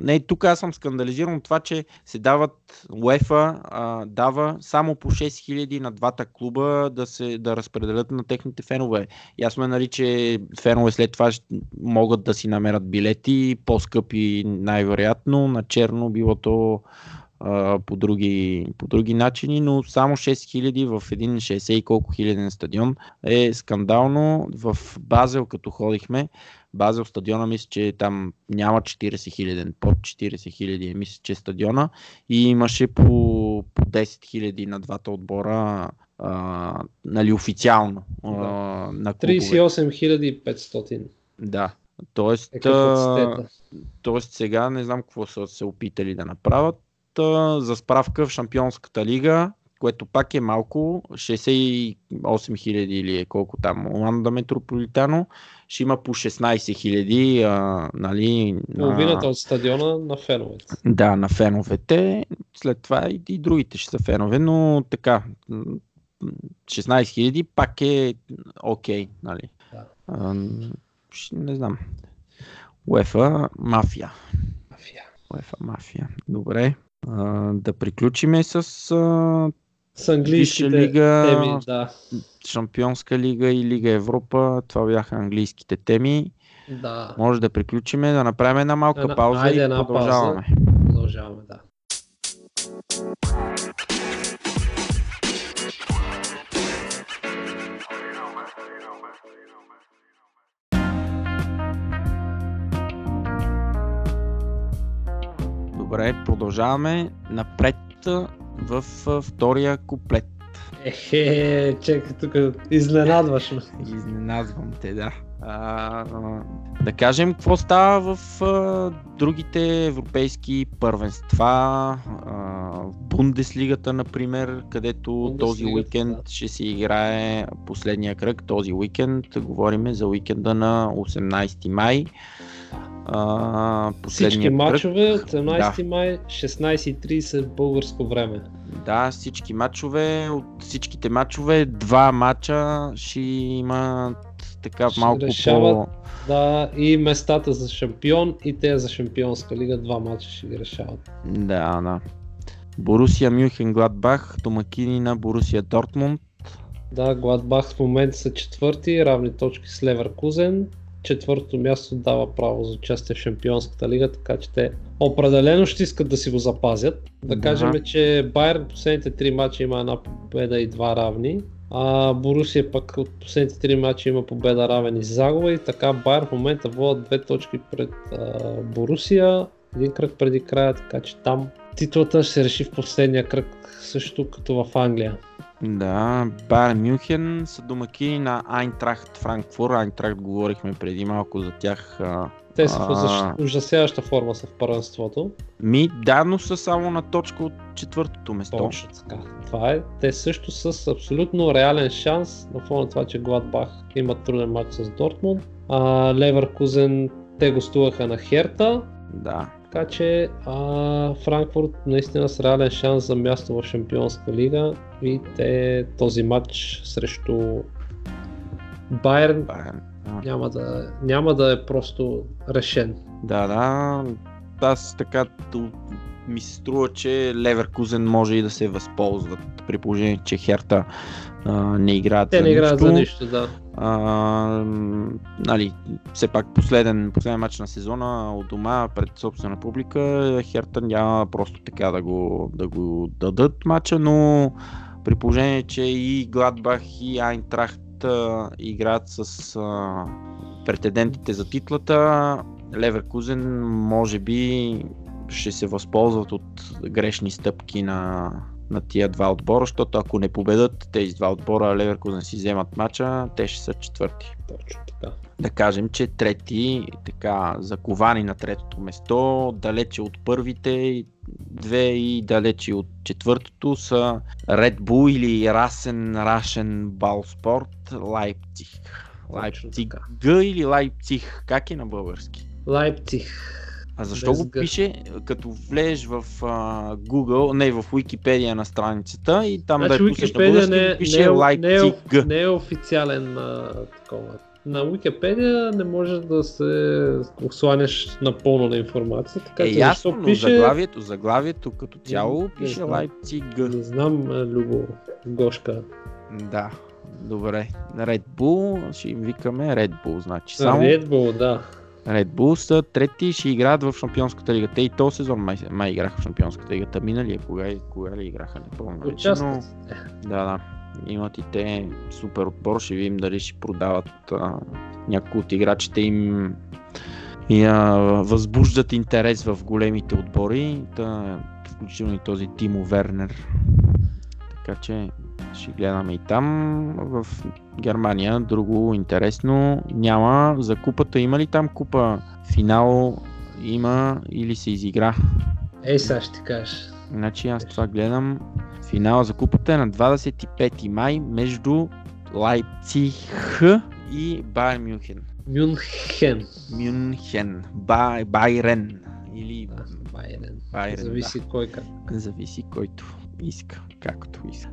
Не, тук аз съм скандализиран от това, че се дават, УЕФА дава само по 6000 на двата клуба да разпределят на техните фенове. Ясно е, нали, че фенове след това могат да си намерят билети, по-скъпи най-вероятно, на черно било то по други начини, но само 6000 в един 60 и колко хиляден стадион е скандално. В Базел, като ходихме, Базел стадиона, мисля, че там няма 40 000, под 40 хиляди, мисля, че стадиона, и имаше по 10 хиляди на двата отбора, нали, официално. На 38 500. Да. Тоест сега не знам какво са се опитали да направят. За справка, в Шампионската лига, което пак е малко, 68 000 или е колко там, Оланда Метрополитано, ще има по 16 000, нали, половината от стадиона на феновете. Да, на феновете, след това и другите ще са фенове, но така, 16 000 пак е окей, нали. Да. Не знам. УЕФА мафия. УЕФА мафия. Добре. Да приключиме с английските лига, теми, да. Шампионска лига и Лига Европа. Това бяха английските теми. Да. Може да приключиме, да направим една малка пауза. Айде, и продължаваме. Продължаваме, да. Добре, продължаваме напред в втория куплет. Чакай, тук изненадваш ме. Изненадвам те, да. Да кажем какво става в другите европейски първенства, в Бундеслигата, например, където този уикенд ще се играе последния кръг. Този уикенд, говорим за уикенда на 18 май. Всички мачове от 17 май, 16:30 българско време. Да, всички мачове, от всичките мачове, два мача ще имат така ще малко решават, да, и местата за шампион, и те за Шампионска лига, два мача ще ги решават. Да, да. Борусия Мюнхенгладбах, домакини на Борусия Дортмунд. Да, Гладбах в момента са четвърти, равни точки с Леверкузен. Четвъртото място дава право за участие в Шампионската лига, така че те определено ще искат да си го запазят. Да кажем, че Байер последните три мача има една победа и два равни, а Борусия пък от последните три мача има победа, равен и загуба, и така Байер в момента водят две точки пред Борусия, един кръг преди края, така че там титлата ще се реши в последния кръг, също като в Англия. Да, Байер Мюнхен са домакини на Айнтрахт Франкфурт. Айнтрахт, говорихме преди малко за тях. Те са в ужасяваща форма са в първенството. Да, но са само на точка от четвъртото место. Точно така. Това е. Те също са с абсолютно реален шанс, на фона на това, че Гладбах има труден матч с Дортмунд. Леверкузен, те гостуваха на Херта. Да. Така че Франкфурт наистина с реален шанс за място в Шампионска лига, и те този матч срещу Байерн няма да е просто решен. Да, аз така ми се струва, че Леверкузен може и да се възползват, при положение, че Херта не играят за нищо. Те не играят за нищо, да. Нали, все пак последен матч на сезона от дома пред собствена публика, Херта няма просто така да го дадат матча, но при положение, че и Гладбах, и Айнтрахт играят с претендентите за титлата, Леверкузен може би ще се възползват от грешни стъпки на тия два отбора, защото ако не победат тези два отбора, Леверкузен си вземат мача, те ще са четвърти. Точно така. Да кажем, че трети, така заковани на третото место, далече от първите две и далече от четвъртото са Red Bull или Рашен Балспорт Лайпциг Г или Лайпциг, как е на български? Лайпциг. А защо го пише, като влезеш в Google, не в Wikipedia на страницата, и там да е пуснеш на български, пише Leipzig. Не е официален такова. На Wikipedia не можеш да се осланяш напълно на информация. Така, ясно, но пише... заглавието като цяло пише Leipzig. Не знам, Любо, Гошка. Да, добре. Red Bull, ще им викаме Red Bull, значи. Само... Red Bull, да. Red Bull са трети, ще играят в Шампионската лига. Те и този сезон май играха в Шампионската лига. Та минали е, кога ли играха, не помня вече, но да, имат и те супер отбор. Ще видим дали ще продават някои от играчите им и възбуждат интерес в големите отбори, включително и този Тимо Вернер. Така че ще гледаме и там. В Германия друго интересно няма. За купата има ли там купа? Финал има или се изигра? Ей, сега ще кажеш. Значи аз това гледам. Финала за купата е на 25 май между Лайпциг и Байер Мюнхен. Мюнхен. Байрен. Или Байрен. Зависи кой как. Зависи който иска, както иска.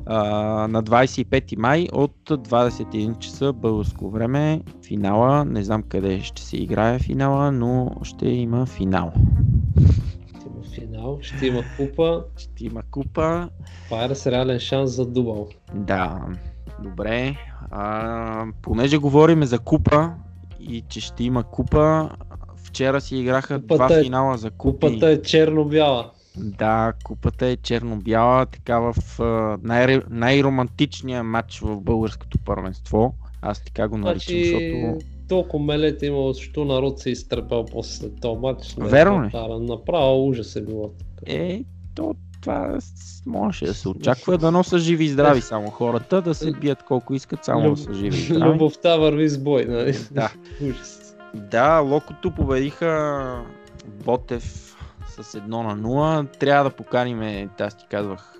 На 25 май от 21 часа българско време финала, не знам къде ще се играе финала, но ще има финал. Ще има купа. Ще има купа. Пари с реален шанс за дубъл. Да, добре. Понеже говорим за купа и че ще има купа, вчера си играха два финала за купи. Купата е черно-бяла. Да, купата е черно-бяла, така в най-романтичния матч в българското първенство. Аз така го наричам, защото толкова мелета има, защото народ се изтърпял после този матч. Верно ли? Направо ужас е било. Това можеше да се очаква, дано са живи и здрави само хората, да се бият колко искат, само да са живи и здрави. Любовта върви с бой, нали? Да. Ужас. Да, Локото победиха Ботев с 1-0, трябва да поканим, аз ти казвах.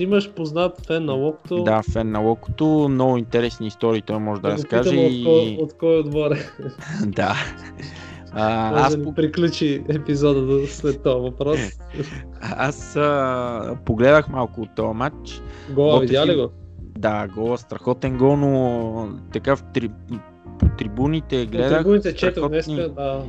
Имаш познат фен на Локото. Да, фен на Локото, много интересни истории той може да разкаже. От кой отбор е? Да. Може да приключи епизода след това въпрос. Аз погледах малко от този матч. Гола, видя ли го? Да, гола, страхотен гол, но така в по трибуните гледах. По трибуните четох днеска,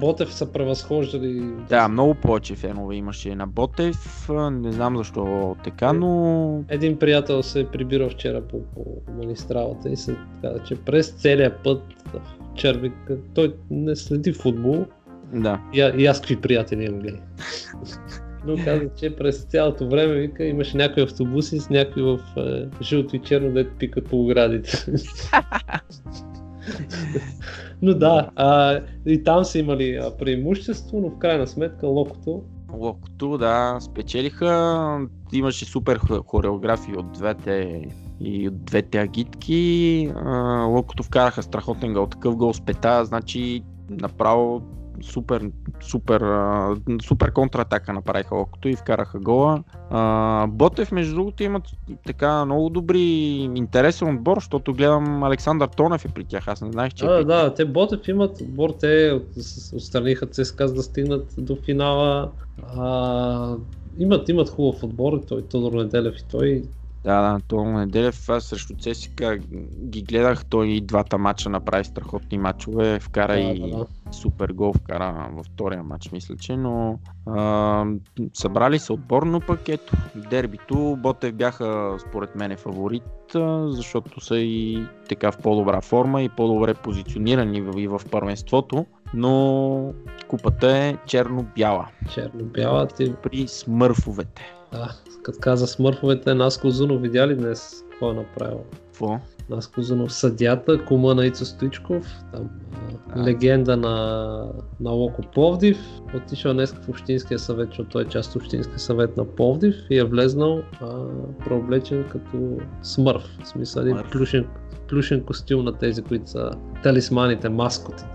Ботев са превъзхождали. Да, много повече фенове имаше на Ботев, не знам защо така, но един приятел се прибира вчера по магистралата и се каза, че през целия път червик, той не следи футбол. Да. И аз какви приятели имам, гледай. Но каза, че през цялото време, вика, имаше някои автобуси с някои в жълто и черно, дето пикат по оградите. Но да, и там са имали преимущество, но в крайна сметка Локото, да, спечелиха. Имаше супер хореографии от двете агитки. Локото вкараха страхотен гол, такъв гол с пета, значи направо супер контратака направиха Локото и вкараха гола. Ботев, между другото, имат така много добри, интересен отбор, защото гледам Александър Тонев е при тях, аз не знаех, че Да, те Ботев имат отбор, те отстраниха ЦСКА да стигнат до финала. Имат хубав отбор, той Тодор Неделев и той. Да, Тодор Неделев, аз срещу ЦСКА ги гледах, той и двата матча направи страхотни матчове, вкара супер гол вкара във втория матч, мисля, че, но събрали се отборно, пък ето, дербито, Ботев бяха според мен фаворит, защото са и така в по-добра форма и по-добре позиционирани и в първенството, но купата е черно-бяла. Черно-бяла при смърфовете. Да, като каза смърфовете, Наско Зунов видя ли днес какво е направил? Какво? Наско Зунов, съдията, кума на Ицо Стоичков, там, легенда на Локо Пловдив, отишъл днес в Общинския съвет, защото той е част от Общинския съвет на Пловдив и е влезнал преоблечен като смърф, в смисъл един плюшен костюм на тези, които са талисманите, маскотите.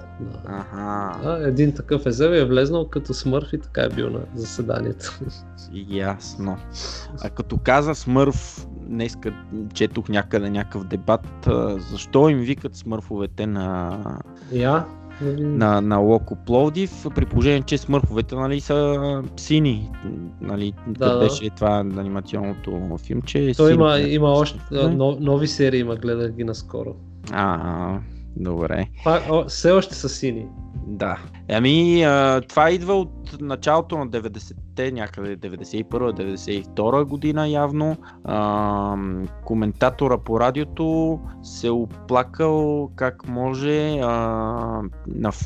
Един такъв езел е влезнал като Смърф и така е бил на заседанието. Ясно. А като каза Смърф, днеска четох някъде някакъв дебат, защо им викат Смърфовете на Локо Пловдив, при положение, че Смърфовете, нали, са сини, нали, да беше това анимационното филмче. Той има още нови серии, гледах ги наскоро. Добре. Все още са сини. Да. Ами, това идва от началото на 90-те те, някъде 91-92 година явно. Коментатора по радиото се оплакал как може,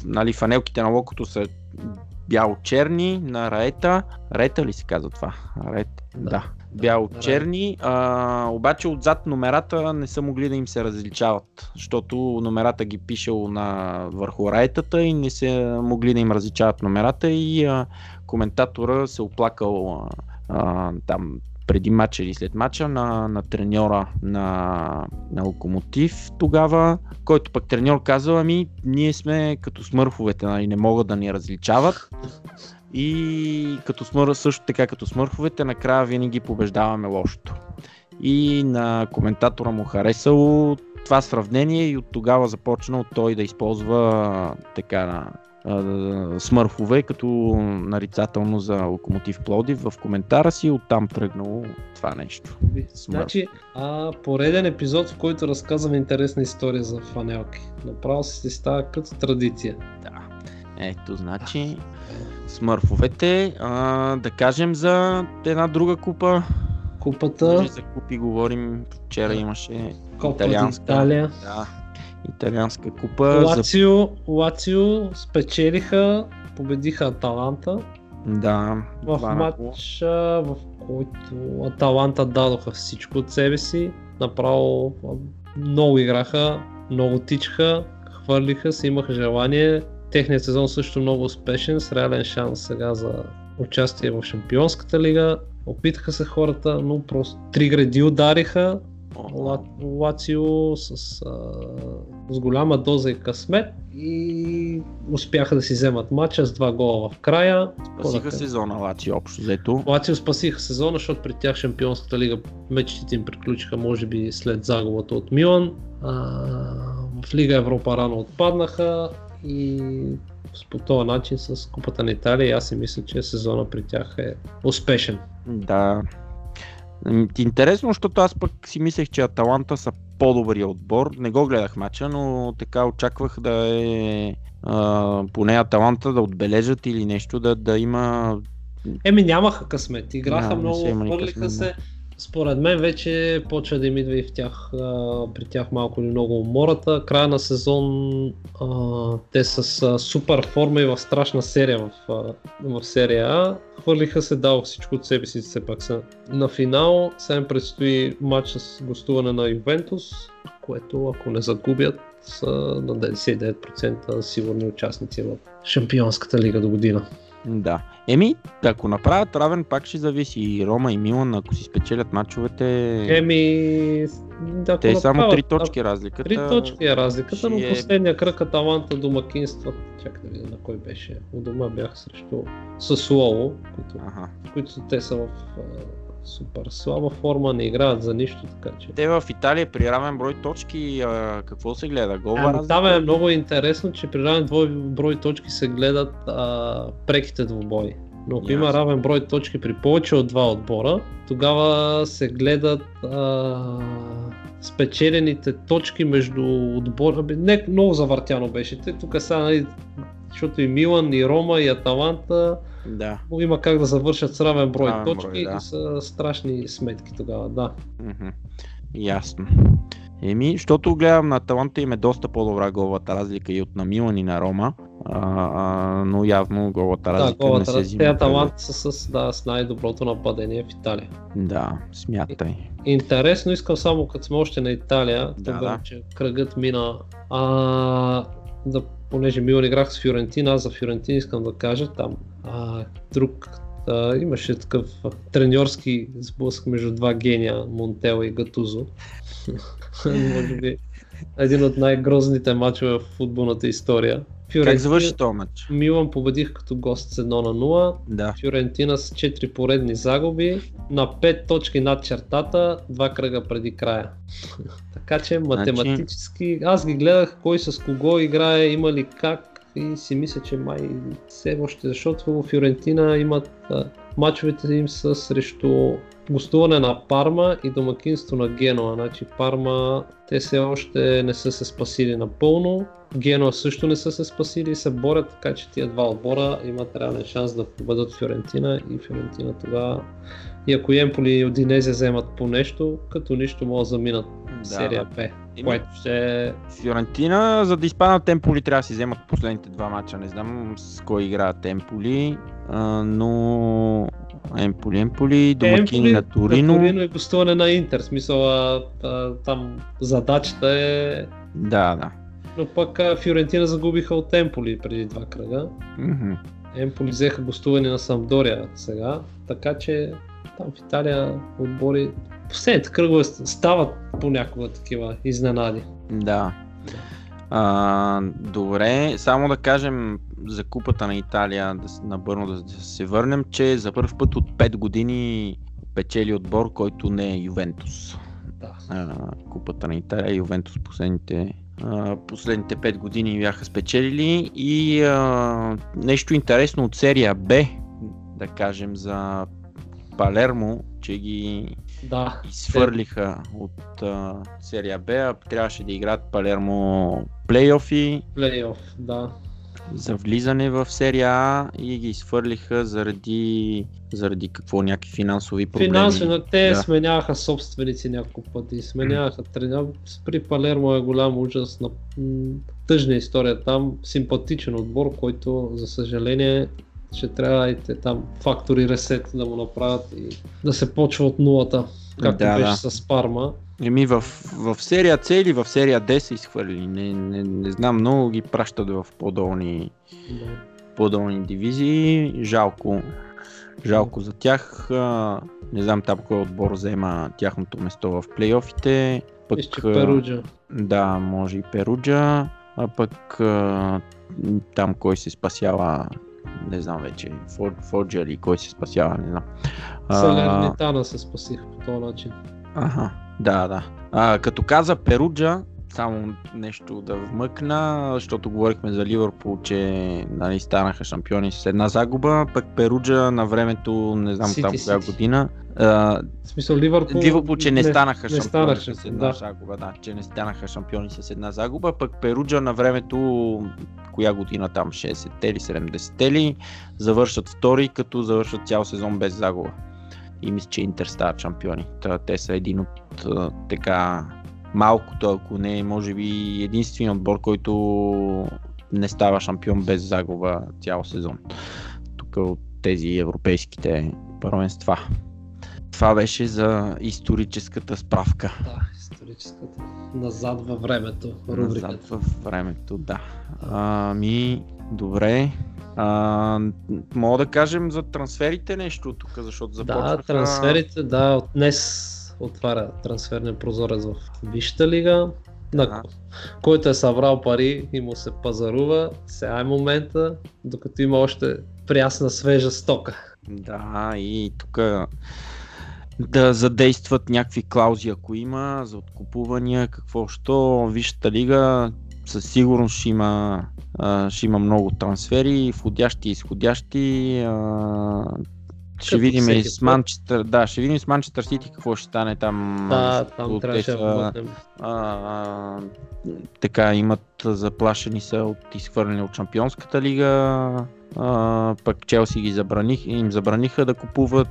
нали, фанелките на локото са бяло-черни, на Раета. Раета ли се казва това? Раета, да. Бяло-черни, обаче отзад номерата не са могли да им се различават, защото номерата ги пишело на върху раетата и не са могли да им различават номерата, и коментатора се оплакал там преди мача или след мача на треньора на Локомотив тогава, който пък треньор казал: ами ние сме като смърфовете, нали, не могат да ни различават. И също така като смърфовете, накрая винаги побеждаваме лошото. И на коментатора му харесало това сравнение и от тогава започнал той да използва така смърфове като нарицателно за Локомотив Пловдив в коментара си, оттам тръгнало това нещо. Смърф. Значи, пореден епизод, в който разказвам интересна история за фанелки. Направо се става като традиция. Да. Ето, значи, смърфовете, да кажем за една друга купа. Купата. За купи говорим, вчера имаше Копа италианска. Италия. Да, италианска купа. Лацио спечелиха, победиха Аталанта. Да. В матча, в който Аталанта дадоха всичко от себе си. Направо много играха, много тичаха, хвърлиха се, имаха желание. Техният сезон също много успешен, с реален шанс сега за участие в Шампионската лига. Опитаха се хората, но просто три гради удариха. Лацио с голяма доза и късмет, и успяха да си вземат матча с 2 гола в края. Спасиха сезона Лацио общо взето. Лацио спасиха сезона, защото при тях Шампионската лига мечтите им приключиха може би след загубата от Милан. В Лига Европа рано отпаднаха. И по този начин с Купата на Италия аз си мисля, че сезона при тях е успешен. Да. Интересно, защото аз пък си мислех, че Аталанта са по-добрия отбор. Не го гледах мача, но така очаквах да е поне Аталанта да отбележат или нещо, да има... Нямаха късмет. Играха много, хвърлиха се. Според мен вече почва да им идва и в тях, при тях малко или много умората. Края на сезон те с супер форма и в страшна серия в серия А. Хвърлиха се, дал всичко от себе си, все пак са на финал. Сега им предстои матч с гостуване на Ювентус, което ако не загубят, са на 99% сигурни участници в Шампионската лига до година. Да. Ако направят равен, пак ще зависи и Рома и Милан, ако си спечелят мачовете. Да, те само 3 точки разликата. 3 точки е разликата, но последния кръг Аталанта домакинстват. Чакай да видя на кой беше. У дома бях срещу Сасуоло, които те са в супер слаба форма, не играят за нищо, така че... Те в Италия при равен брой точки, какво се гледа? Там е много интересно, че при равен брой точки се гледат преките двубои. Но ако има равен брой точки при повече от 2 отбора, тогава се гледат спечелените точки между отбора. Не, много завъртяно беше. Тук са, нали, защото и Милан, и Рома, и Аталанта, да, има как да завършат с равен брой точки, да, и са страшни сметки тогава, да. Ясно. Защото гледам на Аталанта им е доста по-добра голата разлика и от на Милан и на Рома, но явно голата разлика не се взима. Да, Аталанта са с най-доброто нападение в Италия. Да, смятай. Интересно, искам само, като сме още на Италия, че кръгът мина, понеже Милан играх с Фиорентина, аз за Фиорентина искам да кажа, там имаше такъв треньорски сблъсък между 2 гения, Монтело и Гатузо. Може би един от най-грозните мачове в футболната история. Фиорентина, как завърши този матч? Милан победих като гост с 1-0, да. Фиорентина с 4 поредни загуби, на 5 точки над чертата, 2 кръга преди края. Така че математически, аз ги гледах кой с кого играе, има ли как, и си мисля, че май все още, защото Фиорентина имат мачовете им са срещу гостуване на Парма и домакинство на Геноа. Значи Парма, те все още не са се спасили напълно, Геноа също не са се спасили и се борят, така че тия два отбора имат реален шанс да победат Фиорентина и Фиорентина тогава. И ако Емполи и Удинезе вземат по нещо, като нищо могат да заминат в серия Б. Което ще... Фиорентина, за да изпаднат Емполи, трябва да си вземат последните два мача. Не знам с кой играят Емполи, но... Емполи, домакини на Торино. Торино е гостуване на Интер, смисъл там задачата е... Да. Но пък Фиорентина загубиха от Емполи преди два кръга. Mm-hmm. Емполи взеха гостуване на Самдория сега, така че там в Италия отбори... Последните кръгове стават понякога такива изненади. Да. Добре, само да кажем за купата на Италия, набърно да се върнем, че за първ път от 5 години печели отбор, който не е Ювентус. Да. Купата на Италия, Ювентус последните 5 години бяха спечелили и нещо интересно от серия Б, да кажем за Палермо, че ги изфърлиха от серия Б, трябваше да играят Палермо плейофи. Плейоф, да. За влизане в серия А и ги изфърлиха заради какво, някакви финансови проблеми. Финансово, те сменяха собственици няколко пъти, сменяха треньор. При Палермо е голям ужас, на тъжна история там, симпатичен отбор, който за съжаление ще трябва и те там фактори ресет да му направят и да се почва от нулата, както беше с Парма. Еми в серия С или в серия Д се изхвърли, не знам, много ги пращат в по-долни дивизии, жалко за тях, не знам там кой отбор взема тяхното место в плейофите, пък Перуджа. Да, може и Перуджа, а пък там кой се спасява, не знам вече, Форджа или кой се спасява, не знам. Салернитана се спасиха по този начин. Аха. Да. Като каза Перуджа, само нещо да вмъкна, защото говорихме за Ливърпул, че станаха шампиони с една загуба, пък Перуджа на времето, не знам там коя година. В смисъл Ливърпул, че не станаха шампиони с една загуба. Да, че не станаха шампиони с една загуба, пък Перуджа на времето, коя година там, 60-те или 70-те ли, завършат втори, като завършат цял сезон без загуба. И мисля, че Интер стават шампиони. Те са един от така малкото, ако не, може би единствен отбор, който не става шампион без загуба цял сезон. Тук от тези европейските първенства. Това беше за историческата справка. Да, историческата. Назад във времето. Рубриката. Назад във времето, да. Добре. Мога да кажем за трансферите нещо тук, защото започнаха... Да, трансферите, от днес отваря трансферния прозорец в Висшата лига, който е събрал пари и му се пазарува, сега е момента, докато има още прясна свежа стока. Да, и тук да задействат някакви клаузи, ако има, за откупувания, Висшата лига със сигурност ще има много трансфери, входящи и изходящи. Ще видим и с Манчестър, Сити какво ще стане там. Да, там трябваше да бъдем. Така, имат заплашени са от изхвърляне от Шампионската лига, пък Челси им забраниха да купуват.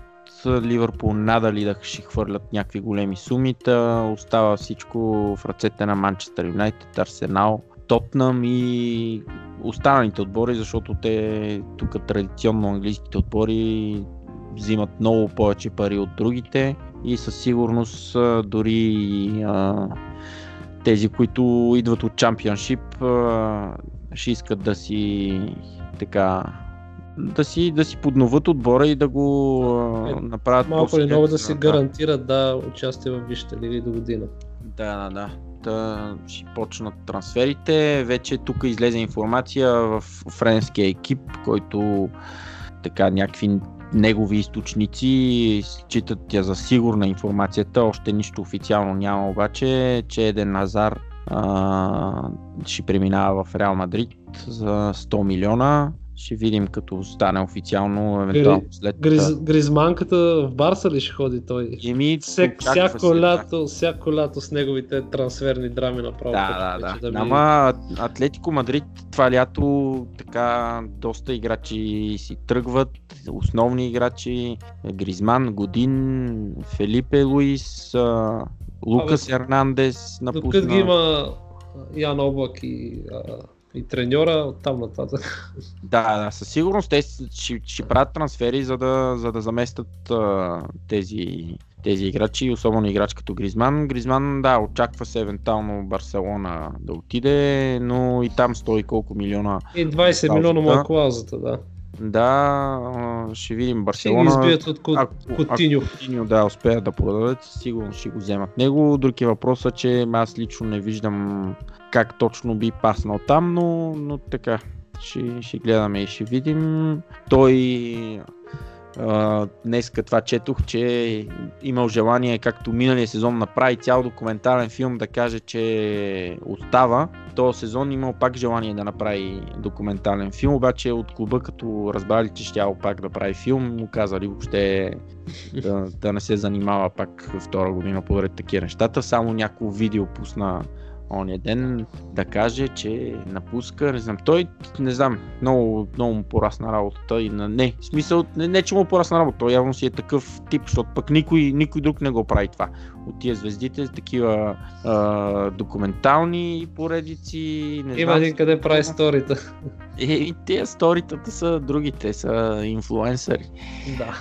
Ливърпул надали да ще хвърлят някакви големи суми, остава всичко в ръцете на Манчестър Юнайтед, Арсенал, Тотнъм и останалите отбори, защото те тук традиционно английските отбори взимат много повече пари от другите и със сигурност дори тези, които идват от Чампионшип, ще искат да си така да си подноват отбора и да го направят малко по-силен. Малко или много да си гарантират участие в Висшата лига до година. Да. Ще почнат трансферите. Вече тук излезе информация в френския екип, който така някакви негови източници считат за сигурна информацията. Още нищо официално няма обаче, че Еден Азар ще преминава в Реал Мадрид за 100 милиона. Ще видим като стане официално, евентуално след... Гризманката в Барса ли ще ходи той? Всяко лято с неговите трансферни драми направо. Да. Ама Атлетико Мадрид това лято така доста играчи си тръгват, основни играчи. Гризман, Годин, Фелипе Луис, Лукас Ернандес напусна. Докато ги има Ян Облак и треньора оттам нататък. Да, със сигурност те ще правят трансфери, за да заместят тези играчи, особено играч като Гризман. Гризман, да, очаква се евентуално Барселона да отиде, но и там стои колко милиона. И 20 милиона му е клаузата, да. Да, ще видим Барселона. Ще ги избият от Кутиньо. Кутиньо, да, успеят да продадат, сигурно ще го вземат него. Други въпроса, че аз лично не виждам как точно би паснал там, но така, ще гледаме и ще видим. Той днеска това четох, че имал желание, както миналия сезон направи цял документален филм, да каже, че остава. Този сезон имал пак желание да направи документален филм, обаче от клуба, като разбрали, че щял пак да прави филм, му казали въобще да не се занимава пак втора година подред такива нещата. Само няколко видео пусна ония ден да каже, че напуска, не знам, много му порасна работата и че му порасна работа, той явно си е такъв тип, защото пък никой друг не го прави това. От тия звездите, такива документални поредици, има един къде прави сторите. И тези сторитата са другите, са инфлуенсъри. Да.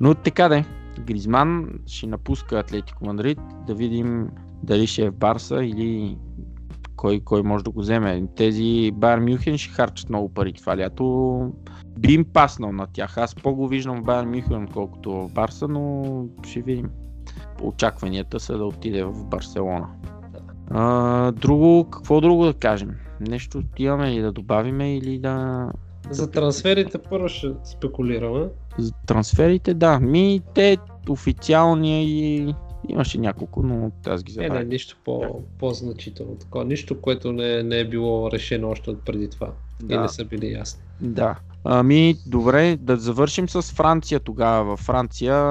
Но така де, Гризман ще напуска Атлетико Мадрид, да видим дали ще е в Барса или кой може да го вземе. Тези Байер Мюнхен ще харчат много пари това лято. Би им паснал на тях. Аз по-го виждам в Байер Мюнхен, отколкото в Барса, но ще видим. Очакванията са да отиде в Барселона. Какво друго да кажем? Нещо имаме ли да добавиме или да... За трансферите първо ще спекулираме. За трансферите, да. Те официалния и... Имаше няколко, но аз ги забравя. Нищо по-значително такова. Нищо, което не е било решено още от преди това. Да. И не са били ясни. Да. Добре, да завършим с Франция тогава. Във Франция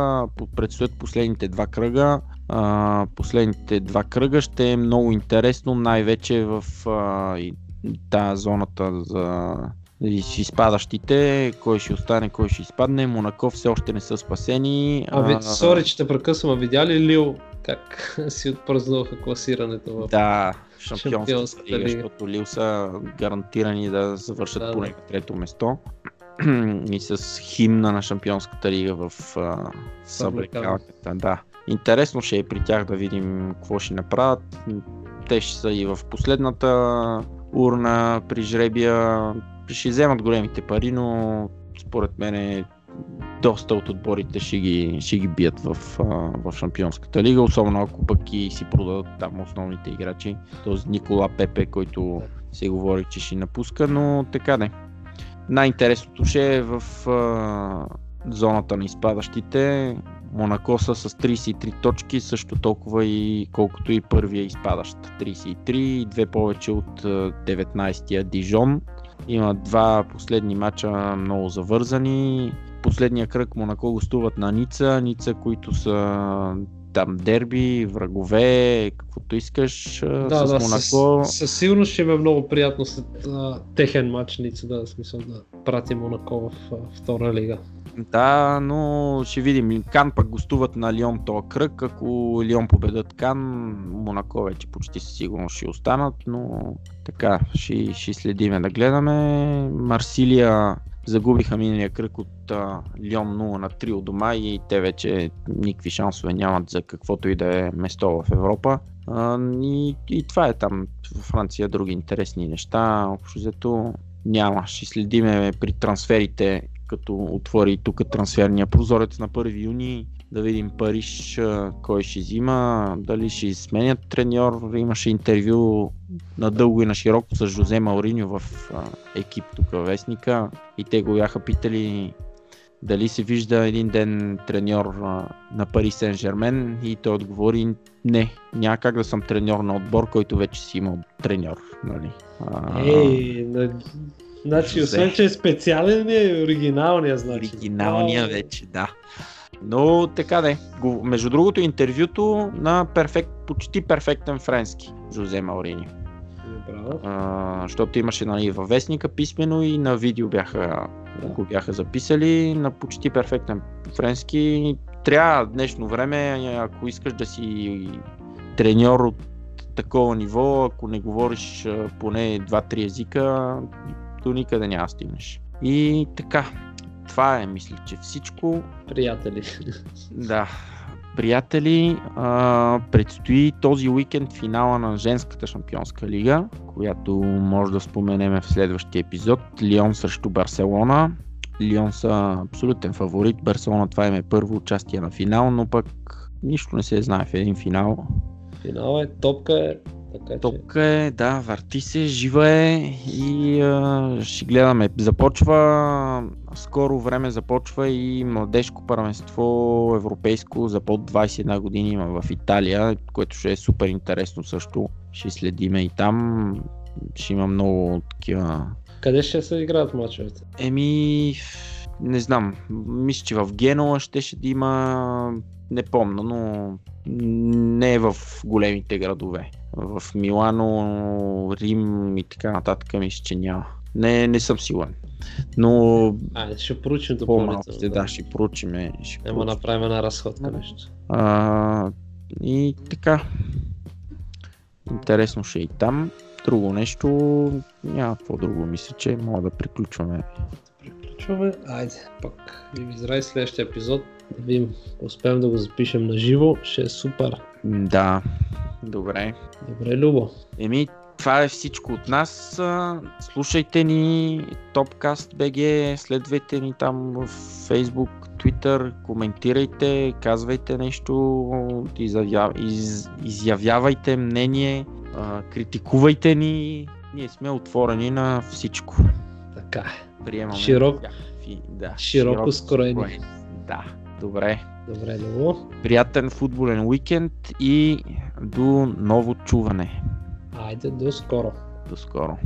предстоят последните два кръга. Ще е много интересно, най-вече в зоната за... изпадащите, кой ще остане, кой ще изпадне. Монако все още не са спасени. Сори, че те прекъсвам, видя ли Лил как си отпразнуваха класирането в Шампионската лига, защото Лил са гарантирани да завършат поне трето место и с химна на Шампионската лига в съблекалката. Да. Интересно ще е при тях да видим какво ще направят. Те ще са и в последната урна при жребия. Ще вземат големите пари, но според мен доста от отборите ще ги бият в Шампионската лига, особено ако пък и си продадат там основните играчи. Този Никола Пепе, който се говори, че ще напуска, но така не. Най-интересното ще е в зоната на изпадащите. Монако са с 33 точки, също толкова и колкото и първия изпадащ. 33 и две повече от 19-тия Дижон. Има два последни мача много завързани. Последния кръг Монако гостуват на Ница, които са там дерби, врагове, каквото искаш с Монако. Със сигурност ще има много приятно след техен мач Ница, да прати Монако в втора лига. Да, но ще видим. Кан пък гостуват на Лион този кръг. Ако Лион победат Кан, Монако вече почти със сигурност ще останат, но така ще следиме да гледаме. Марсилия загубиха миналия кръг от Лион 0-3 у дома и те вече никакви шансове нямат за каквото и да е место в Европа. И това е там в Франция, други интересни неща. Общо взето няма. Ще следиме при трансферите, като отвори тук трансферния прозорец на 1 юни, да видим Париж кой ще взима, дали ще сменят треньор. Имаше интервю надълго и на широко с Жозе Мауриньо в екип тук във Вестника и те го бяха питали дали се вижда един ден треньор на Пари Сен-Жермен, и той отговори: не, няма как да съм треньор на отбор, който вече си имал треньор. Нали? Значи, освен че е специален, е оригиналния. Значи. Оригиналния вече, да. Но така де. Между другото, интервюто на почти перфектен френски Жозе Мауриньо. Защото имаше, нали, във вестника писмено и на видео го бяха записали на почти перфектен френски. Трябва днешно време, ако искаш да си треньор от такова ниво, ако не говориш поне 2-3 езика, до никъде няма стигнеш. И така, това е, мисля, че всичко. Приятели. Да. Приятели, предстои този уикенд финала на женската шампионска лига, която може да споменем в следващия епизод. Лион срещу Барселона. Лион са абсолютен фаворит. Барселона това е първо участие на финал, но пък нищо не се знае в един финал. Финал е, топка е, да, върти се, жива е и ще гледаме. Започва, скоро време започва и младежко първенство европейско за под 21 години има в Италия, което ще е супер интересно също. Ще следиме и там, ще има много такива... Къде ще се играят мачовете? Не знам, мисля, че в Генуа ще да има, не помня, но не в големите градове. В Милано, Рим и така нататък, мисля, че няма. Не съм сигурен. Но... ще проучим допълнително. Да, ще проучим. Ема направим една разходка нещо. И така. Интересно ще и там. Друго нещо, няма какво друго, мисля, че мога да приключваме. Айде, пак ви израй следващия епизод, да видим, успеем да го запишем на живо, ще е супер. Да, добре. Добре, Любо. Това е всичко от нас, слушайте ни, TopCast.bg, следвайте ни там в Facebook, Twitter, коментирайте, казвайте нещо, изявявайте мнение, критикувайте ни, ние сме отворени на всичко. Така е. Приемаме. Широко скроени. Да, добре. Добре, Любо. Приятен футболен уикенд и до ново чуване. Айде, до скоро. До скоро.